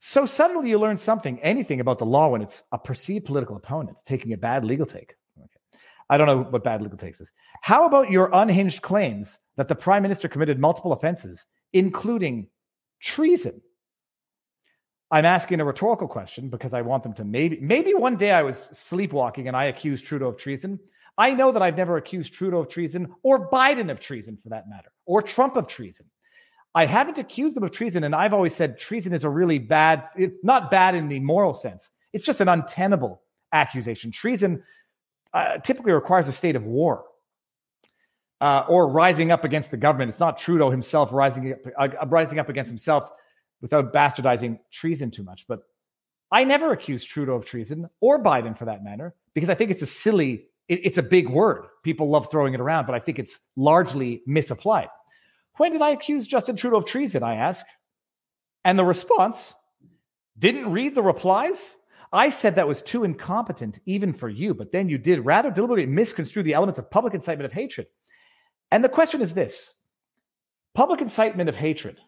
So suddenly you learn something, anything about the law when it's a perceived political opponent taking a bad legal take. Okay. I don't know what bad legal takes is. How about your unhinged claims that the prime minister committed multiple offenses, including treason? I'm asking a rhetorical question because I want them to maybe, maybe one day I was sleepwalking and I accused Trudeau of treason. I know that I've never accused Trudeau of treason or Biden of treason for that matter, or Trump of treason. I haven't accused them of treason. And I've always said treason is a really bad, it, not bad in the moral sense. It's just an untenable accusation. Treason uh, typically requires a state of war uh, or rising up against the government. It's not Trudeau himself rising up, uh, rising up against himself without bastardizing treason too much. But I never accused Trudeau of treason or Biden for that matter, because I think it's a silly, it, it's a big word. People love throwing it around, but I think it's largely misapplied. When did I accuse Justin Trudeau of treason, I ask? And the response, didn't read the replies? I said that was too incompetent even for you, but then you did rather deliberately misconstrue the elements of public incitement of hatred. And the question is this, public incitement of hatred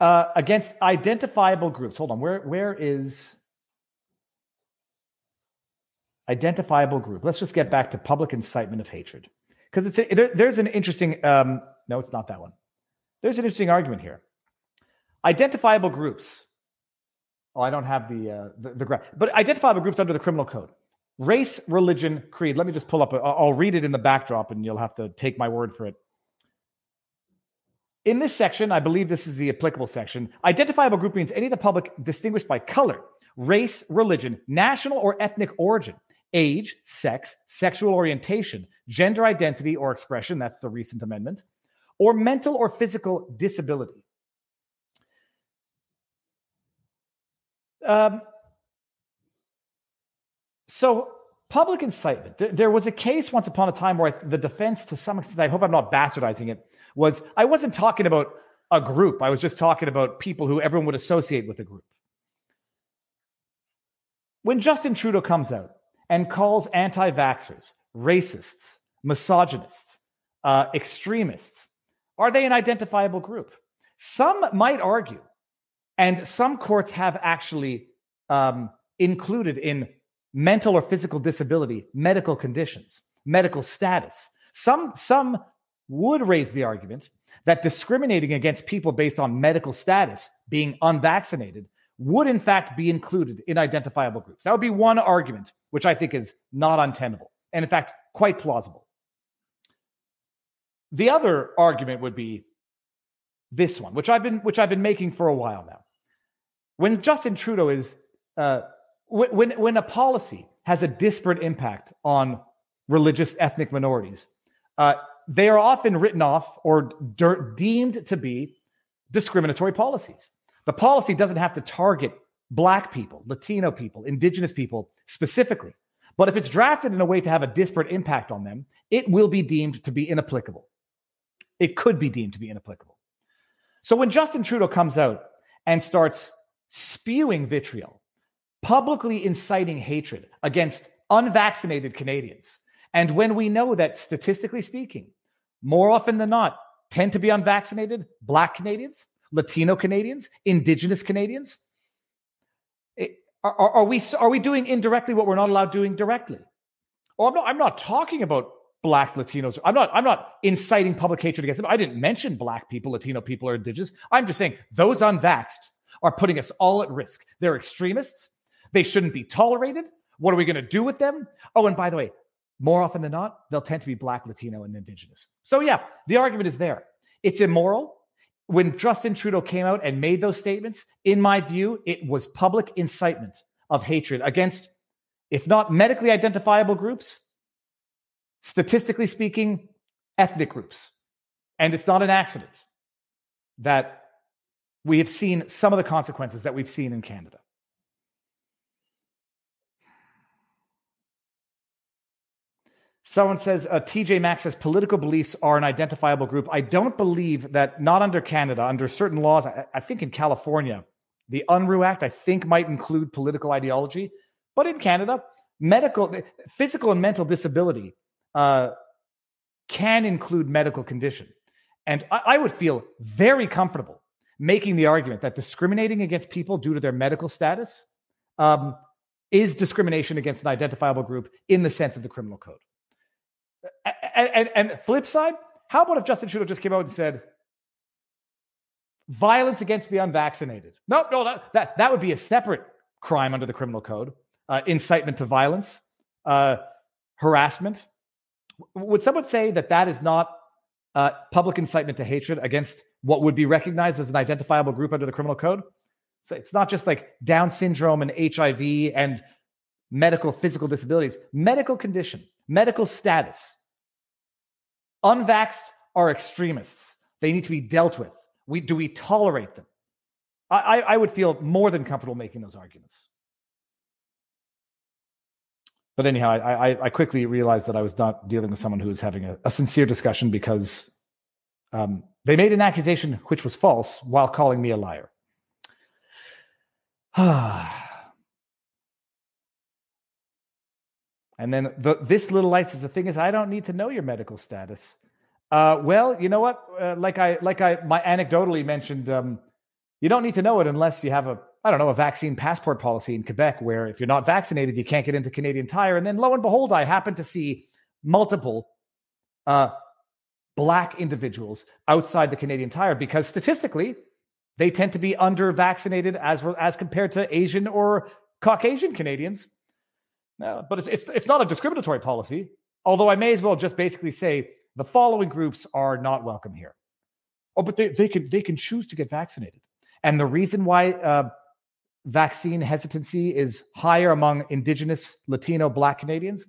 Uh, against identifiable groups. Hold on, where where is identifiable group? Let's just get back to public incitement of hatred, because it's a, there, there's an interesting. Um, no, it's not that one. There's an interesting argument here. Identifiable groups. Oh, I don't have the uh, the, the graph, but identifiable groups under the criminal code: race, religion, creed. Let me just pull up. A, I'll read it in the backdrop, and you'll have to take my word for it. In this section, I believe this is the applicable section, identifiable group means any of the public distinguished by color, race, religion, national or ethnic origin, age, sex, sexual orientation, gender identity or expression, that's the recent amendment, or mental or physical disability. Um, so public incitement. There, there was a case once upon a time where I, the defense, to some extent, I hope I'm not bastardizing it, was I wasn't talking about a group. I was just talking about people who everyone would associate with a group. When Justin Trudeau comes out and calls anti-vaxxers, racists, misogynists, uh, extremists, are they an identifiable group? Some might argue, and some courts have actually um, included in mental or physical disability, medical conditions, medical status. Some, some, would raise the argument that discriminating against people based on medical status, being unvaccinated, would in fact be included in identifiable groups. That would be one argument, which I think is not untenable and in fact quite plausible. The other argument would be this one, which I've been which I've been making for a while now. When Justin Trudeau is uh, when when a policy has a disparate impact on religious ethnic minorities, uh, they are often written off or de- deemed to be discriminatory policies. The policy doesn't have to target Black people, Latino people, Indigenous people specifically. But if it's drafted in a way to have a disparate impact on them, it will be deemed to be inapplicable. It could be deemed to be inapplicable. So when Justin Trudeau comes out and starts spewing vitriol, publicly inciting hatred against unvaccinated Canadians, and when we know that, statistically speaking, more often than not, tend to be unvaccinated Black Canadians, Latino Canadians, Indigenous Canadians, it, are, are we are we doing indirectly what we're not allowed doing directly? Oh, I'm not, I'm not talking about Blacks, Latinos. I'm not I'm not inciting public hatred against them. I didn't mention Black people, Latino people, or Indigenous. I'm just saying those unvaxxed are putting us all at risk. They're extremists. They shouldn't be tolerated. What are we going to do with them? Oh, and by the way, more often than not, they'll tend to be Black, Latino, and Indigenous. So yeah, the argument is there. It's immoral. When Justin Trudeau came out and made those statements, in my view, it was public incitement of hatred against, if not medically identifiable groups, statistically speaking, ethnic groups. And it's not an accident that we have seen some of the consequences that we've seen in Canada. Someone says, uh, T J Maxx says, political beliefs are an identifiable group. I don't believe that, not under Canada, under certain laws. I, I think in California, the UNRU Act, I think, might include political ideology. But in Canada, medical, physical and mental disability uh, can include medical condition. And I, I would feel very comfortable making the argument that discriminating against people due to their medical status um, is discrimination against an identifiable group in the sense of the criminal code. And, and, and flip side, how about if Justin Trudeau just came out and said, Violence against the unvaccinated. No, no, no that, that would be a separate crime under the criminal code. Uh, incitement to violence, uh, harassment. Would someone say that that is not uh, public incitement to hatred against what would be recognized as an identifiable group under the criminal code? So it's not just like Down syndrome and H I V and medical physical disabilities. Medical condition, medical status. Unvaxxed are extremists. They need to be dealt with. We, do we tolerate them? I, I would feel more than comfortable making those arguments. But anyhow, I, I, I quickly realized that I was not dealing with someone who was having a, a sincere discussion because um, they made an accusation which was false while calling me a liar. And then the, this little light says, the thing is, I don't need to know your medical status. Uh, well, you know what? Uh, like I, like I, my anecdotally mentioned, um, you don't need to know it unless you have a, I don't know, a vaccine passport policy in Quebec where if you're not vaccinated, you can't get into Canadian Tire. And then lo and behold, I happened to see multiple uh, black individuals outside the Canadian Tire because statistically, they tend to be under-vaccinated as as compared to Asian or Caucasian Canadians. Uh, but it's, it's it's not a discriminatory policy, although I may as well just basically say the following groups are not welcome here. Oh, but they, they, can, they can choose to get vaccinated. And the reason why... Uh, vaccine hesitancy is higher among Indigenous, Latino, Black Canadians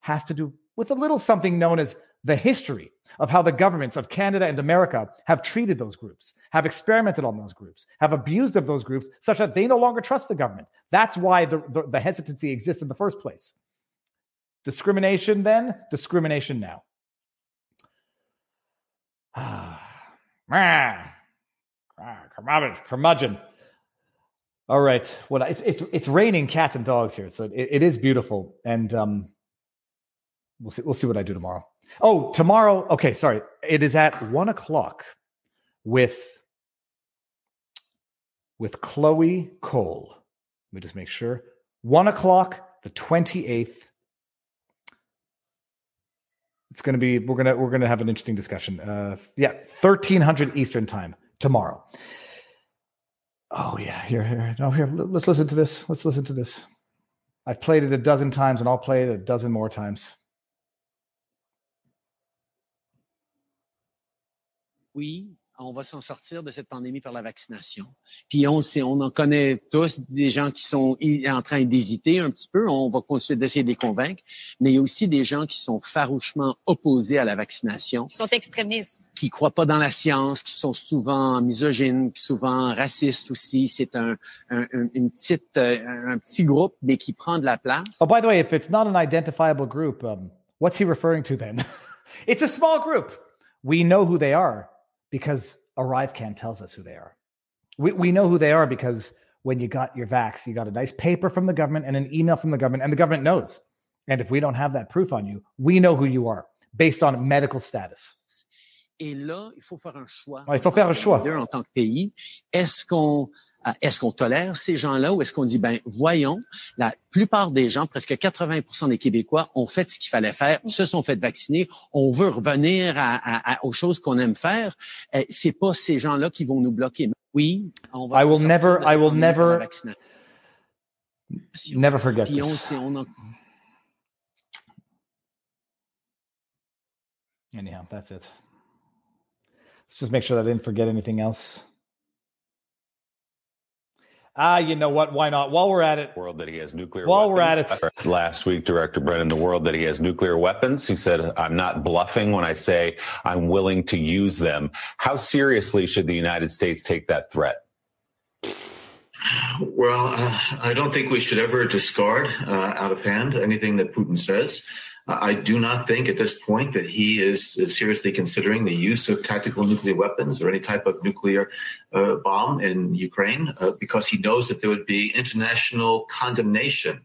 has to do with a little something known as the history of how the governments of Canada and America have treated those groups, have experimented on those groups, have abused of those groups, such that they no longer trust the government. That's why the, the, the hesitancy exists in the first place. Discrimination then, discrimination now. Curmudgeon. All right. Well, it's it's it's raining cats and dogs here, so it, it is beautiful, and um, we'll see we'll see what I do tomorrow. Oh, tomorrow. Okay, sorry. It is at one o'clock with with Chloe Cole. Let me just make sure. One o'clock, the twenty eighth. It's gonna be. We're gonna we're gonna have an interesting discussion. Uh, yeah, thirteen hundred Eastern time tomorrow. Oh, yeah, here, here, no, here, let's listen to this. Let's listen to this. I've played it a dozen times, and I'll play it a dozen more times. Oui, on va s'en sortir de cette pandémie par la vaccination. Puis on sait, on en connaît tous des gens qui sont en train d'hésiter un petit peu. On va continuer d'essayer de les convaincre. Mais il y a aussi des gens qui sont farouchement opposés à la vaccination. Qui sont extrémistes. Qui croient pas dans la science, qui sont souvent misogynes, souvent racistes aussi. C'est un, un, une petite, un petit groupe, mais qui prend de la place. Oh, by the way, if it's not an identifiable group, um, what's he referring to then? It's a small group. We know who they are. Because ArriveCan tells us who they are. We we know who they are because when you got your vax, you got a nice paper from the government and an email from the government, and the government knows. And if we don't have that proof on you, we know who you are based on medical status. Et là, il faut faire un choix. Il faut faire un choix. En tant que pays, est-ce qu'on Est-ce qu'on tolère ces gens-là ou est-ce qu'on dit, ben voyons, la plupart des gens, presque quatre-vingts pour cent des Québécois ont fait ce qu'il fallait faire, se sont fait vacciner, on veut revenir à, à, aux choses qu'on aime faire. Eh, c'est pas ces gens-là qui vont nous bloquer. Oui, on va I will never, I will never, never forget Puis this. On, on... Anyhow, that's it. Let's just make sure that I didn't forget anything else. Ah, you know what? Why not? While we're at it, world that he has nuclear while weapons. We're at it, last week, Director Brennan, the world that he has nuclear weapons. He said, "I'm not bluffing when I say I'm willing to use them." How seriously should the United States take that threat? Well, uh, I don't think we should ever discard uh, out of hand anything that Putin says. Uh, I do not think at this point that he is uh, seriously considering the use of tactical nuclear weapons or any type of nuclear uh, bomb in Ukraine uh, because he knows that there would be international condemnation.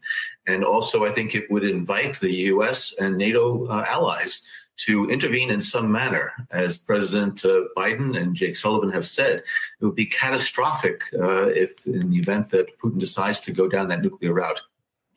And also, I think it would invite the U S and NATO uh, allies to intervene in some manner. As President uh, Biden and Jake Sullivan have said, it would be catastrophic uh, if in the event that Putin decides to go down that nuclear route.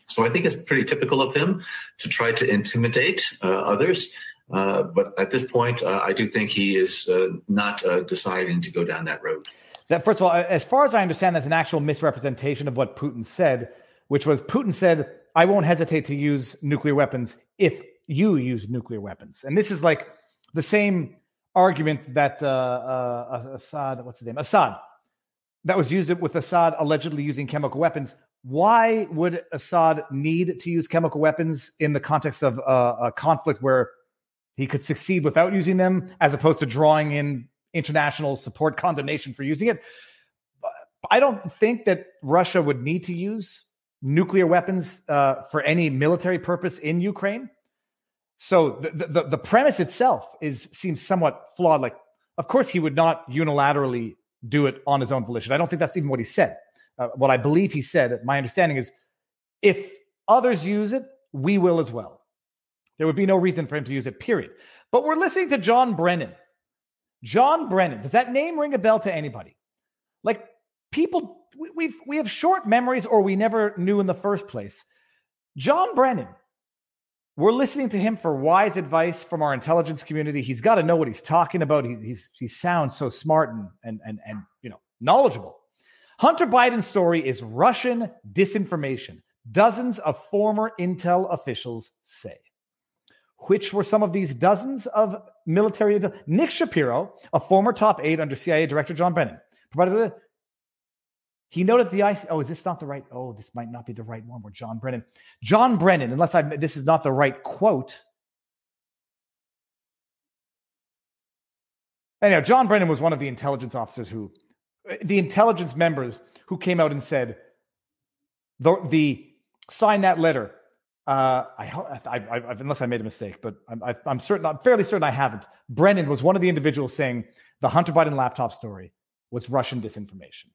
So I think it's pretty typical of him to try to intimidate uh, others. Uh, but at this point, uh, I do think he is uh, not uh, deciding to go down that road. that, first of all, as far as I understand, that's an actual misrepresentation of what Putin said, which was Putin said, I won't hesitate to use nuclear weapons if you use nuclear weapons. And this is like the same argument that uh, uh, Assad, what's his name? Assad, that was used with Assad allegedly using chemical weapons. Why would Assad need to use chemical weapons in the context of uh, a conflict where he could succeed without using them, as opposed to drawing in international support condemnation for using it? I don't think that Russia would need to use nuclear weapons uh, for any military purpose in Ukraine. So the, the the premise itself is seems somewhat flawed. Like, of course, he would not unilaterally do it on his own volition. I don't think that's even what he said. Uh, what I believe he said, my understanding is, if others use it, we will as well. There would be no reason for him to use it, period. But we're listening to John Brennan. John Brennan. Does that name ring a bell to anybody? Like, people, we, we've, we have short memories, or we never knew in the first place. John Brennan. We're listening to him for wise advice from our intelligence community. He's got to know what he's talking about. He, he's, he sounds so smart and, and, and, and, you know, knowledgeable. Hunter Biden's story is Russian disinformation, dozens of former intel officials say. Which were some of these dozens of military... Nick Shapiro, a former top aide under C I A Director John Brennan, provided... He noted the I C... Oh, is this not the right... Oh, this might not be the right one. Where John Brennan... John Brennan, unless I... This is not the right quote. Anyhow, John Brennan was one of the intelligence officers who... The intelligence members who came out and said, the, the sign that letter... Uh, I, I, I, unless I made a mistake, but I'm, I, I'm certain, I'm fairly certain I haven't. Brennan was one of the individuals saying the Hunter Biden laptop story was Russian disinformation.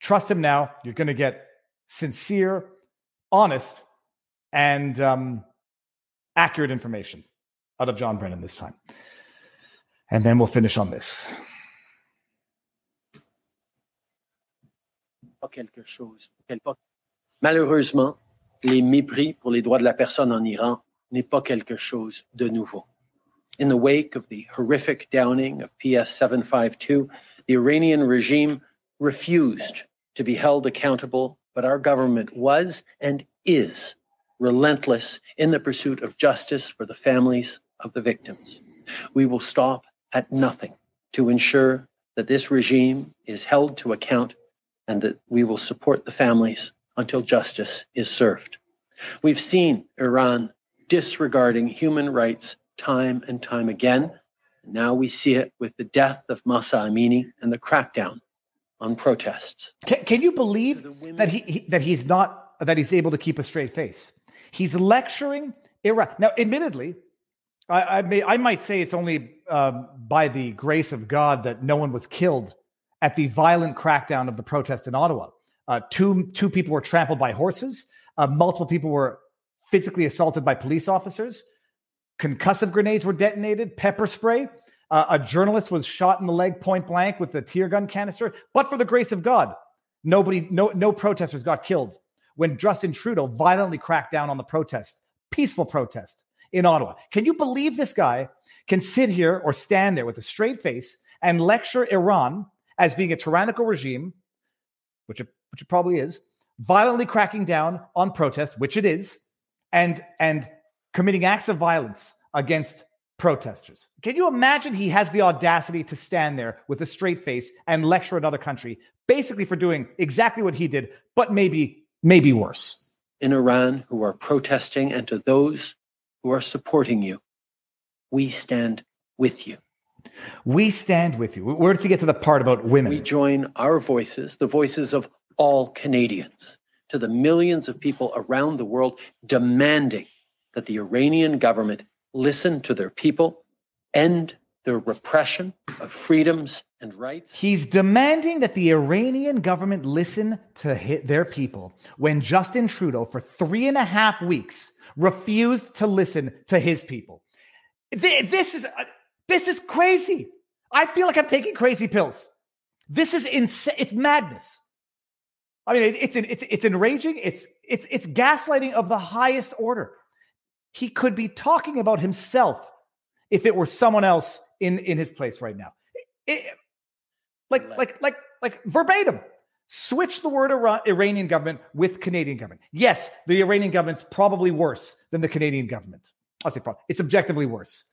Trust him now. You're going to get sincere, honest, and um, accurate information out of John Brennan this time. And then we'll finish on this. Pas quelque chose. Malheureusement. Les mépris pour les droits de la personne en Iran n'est pas quelque chose de nouveau. In the wake of the horrific downing of P S seven fifty-two, the Iranian regime refused to be held accountable, but our government was and is relentless in the pursuit of justice for the families of the victims. We will stop at nothing to ensure that this regime is held to account and that we will support the families until justice is served. We've seen Iran disregarding human rights time and time again. Now we see it with the death of Masa Amini and the crackdown on protests. Can, can you believe that he, he that he's not that he's able to keep a straight face? He's lecturing Iran. Now, admittedly, I, I may I might say it's only uh, by the grace of God that no one was killed at the violent crackdown of the protest in Ottawa. Uh, two two people were trampled by horses. Uh, multiple people were physically assaulted by police officers. Concussive grenades were detonated, pepper spray. Uh, a journalist was shot in the leg point blank with a tear gun canister. But for the grace of God, nobody, no, no protesters got killed when Justin Trudeau violently cracked down on the protest, peaceful protest in Ottawa. Can you believe this guy can sit here or stand there with a straight face and lecture Iran as being a tyrannical regime, which which it probably is, violently cracking down on protest, which it is, and and committing acts of violence against protesters? Can you imagine he has the audacity to stand there with a straight face and lecture another country, basically for doing exactly what he did, but maybe maybe worse? In Iran, who are protesting, and to those who are supporting you, we stand with you. We stand with you. Where does he get to the part about women? We join our voices, the voices of all Canadians, to the millions of people around the world demanding that the Iranian government listen to their people, end their repression of freedoms and rights. He's demanding that the Iranian government listen to hit their people when Justin Trudeau, for three and a half weeks, refused to listen to his people. This is, this is crazy. I feel like I'm taking crazy pills. This is insane. It's madness. I mean, it's it's it's enraging. It's it's it's gaslighting of the highest order. He could be talking about himself if it were someone else in, in his place right now. It, like like like like verbatim. Switch the word Iran- Iranian government with Canadian government. Yes, the Iranian government's probably worse than the Canadian government. I'll say probably. It's objectively worse.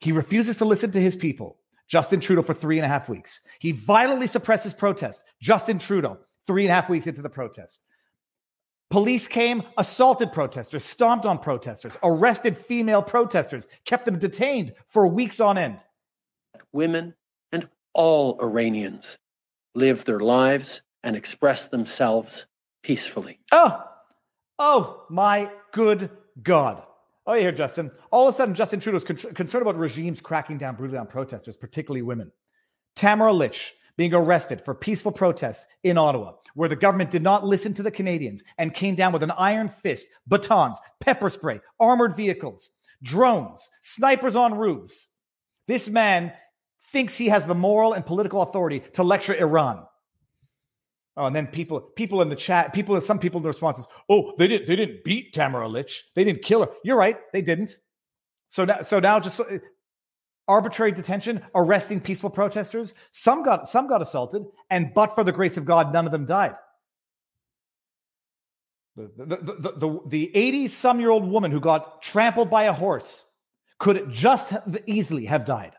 He refuses to listen to his people. Justin Trudeau for three and a half weeks. He violently suppresses protests. Justin Trudeau, three and a half weeks into the protest. Police came, assaulted protesters, stomped on protesters, arrested female protesters, kept them detained for weeks on end. Women and all Iranians live their lives and express themselves peacefully. Oh, oh, my good God. Oh, yeah, Justin. All of a sudden, Justin Trudeau's con- concerned about regimes cracking down brutally on protesters, particularly women. Tamara Lich being arrested for peaceful protests in Ottawa, where the government did not listen to the Canadians and came down with an iron fist, batons, pepper spray, armored vehicles, drones, snipers on roofs. This man thinks he has the moral and political authority to lecture Iran. Oh, and then people, people in the chat, people, and some people in the responses. Oh, they didn't, they didn't beat Tamara Lich. They didn't kill her. You're right, they didn't. So now, so now, just uh, arbitrary detention, arresting peaceful protesters. Some got, some got assaulted, and but for the grace of God, none of them died. The the the the the eighty-some-year-old woman who got trampled by a horse could just have easily have died.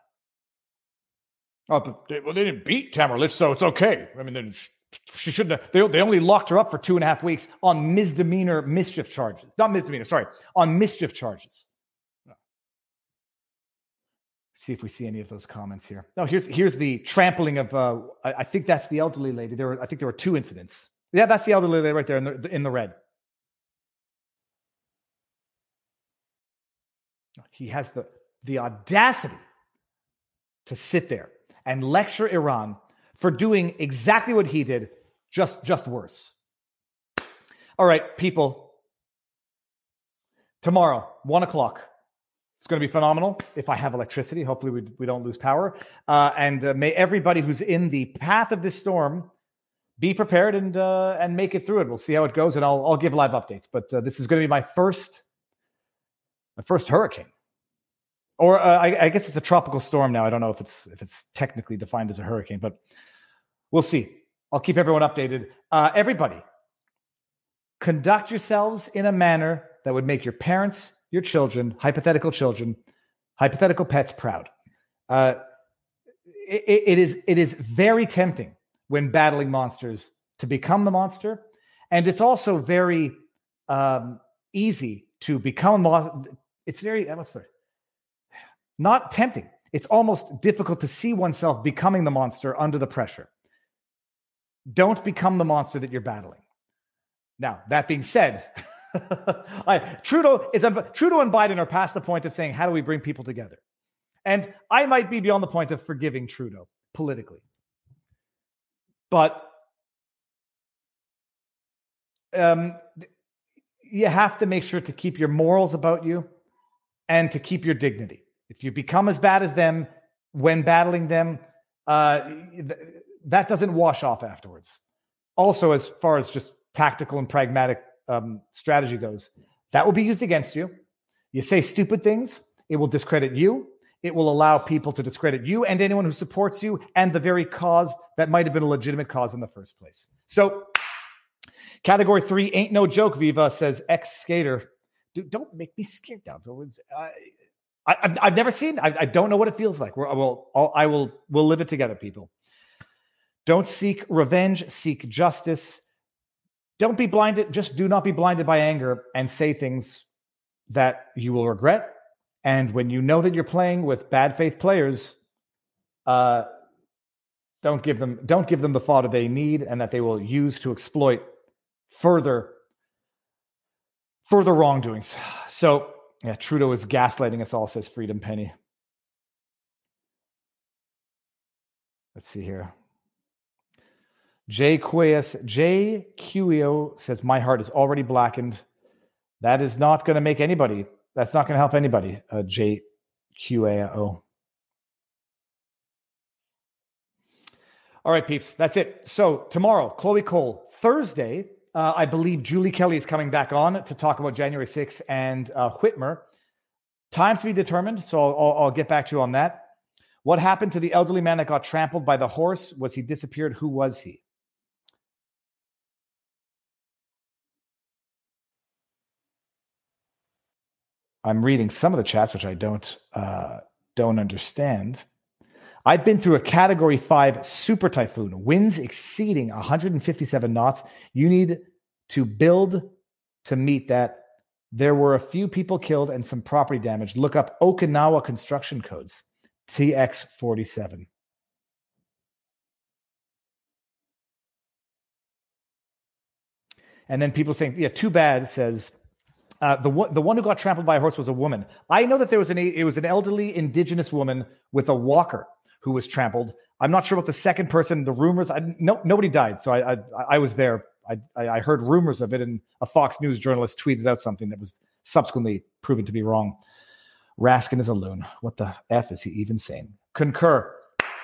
Oh, but they, well, they didn't beat Tamara Lich, so it's okay. I mean, then. She shouldn't have. They, they only locked her up for two and a half weeks on misdemeanor mischief charges. Not misdemeanor, sorry, on mischief charges. No. See if we see any of those comments here. No, here's here's the trampling of. Uh, I, I think that's the elderly lady. There were, I think there were two incidents. Yeah, that's the elderly lady right there in the in the red. He has the the audacity to sit there and lecture Iran for doing exactly what he did, just, just worse. All right, people. Tomorrow, one o'clock. It's going to be phenomenal. If I have electricity, hopefully we, we don't lose power. Uh, and uh, may everybody who's in the path of this storm be prepared and uh, and make it through it. We'll see how it goes, and I'll I'll give live updates. But uh, this is going to be my first, my first hurricane. Or uh, I, I guess it's a tropical storm now. I don't know if it's if it's technically defined as a hurricane, but we'll see. I'll keep everyone updated. Uh, everybody, conduct yourselves in a manner that would make your parents, your children, hypothetical children, hypothetical pets proud. Uh, it, it is it is very tempting when battling monsters to become the monster, and it's also very um, easy to become a monster. It's very. I'm sorry. Not tempting. It's almost difficult to see oneself becoming the monster under the pressure. Don't become the monster that you're battling. Now, that being said, I, Trudeau is Trudeau and Biden are past the point of saying, how do we bring people together? And I might be beyond the point of forgiving Trudeau politically. But um, you have to make sure to keep your morals about you and to keep your dignity. If you become as bad as them when battling them, uh, th- that doesn't wash off afterwards. Also, as far as just tactical and pragmatic um, strategy goes, that will be used against you. You say stupid things, it will discredit you. It will allow people to discredit you and anyone who supports you and the very cause that might have been a legitimate cause in the first place. So, category three ain't no joke, Viva, says ex-skater. Dude, don't make me scared now. I... I, I've, I've never seen. I, I don't know what it feels like. We're, I will. I'll, I will. We'll live it together, people. Don't seek revenge. Seek justice. Don't be blinded. Just do not be blinded by anger and say things that you will regret. And when you know that you're playing with bad faith players, uh, don't give them. Don't give them the fodder they need and that they will use to exploit further, further wrongdoings. So. Yeah, Trudeau is gaslighting us all, says Freedom Penny. Let's see here. J. Q E O says, my heart is already blackened. That is not going to make anybody. That's not going to help anybody, uh, J. Q A O. All right, peeps, that's it. So tomorrow, Chloe Cole, Thursday... Uh, I believe Julie Kelly is coming back on to talk about January sixth and uh, Whitmer. Time to be determined, so I'll, I'll, I'll get back to you on that. What happened to the elderly man that got trampled by the horse? Was he disappeared? Who was he? I'm reading some of the chats, which I don't uh, don't understand. I've been through a Category five super typhoon. Winds exceeding one hundred fifty-seven knots. You need to build to meet that. There were a few people killed and some property damage. Look up Okinawa construction codes. T X forty-seven. And then people saying, yeah, too bad, says... Uh, the one, the one who got trampled by a horse was a woman. I know that there was an it was an elderly indigenous woman with a walker who was trampled. I'm not sure about the second person. The rumors, I, no, nobody died, so I I, I was there. I, I heard rumors of it, and a Fox News journalist tweeted out something that was subsequently proven to be wrong. Raskin is a loon. What the F is he even saying? Concur.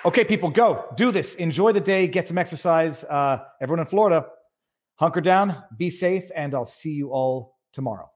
Okay, people, go do this. Enjoy the day. Get some exercise. Uh, everyone in Florida, hunker down, be safe, and I'll see you all tomorrow.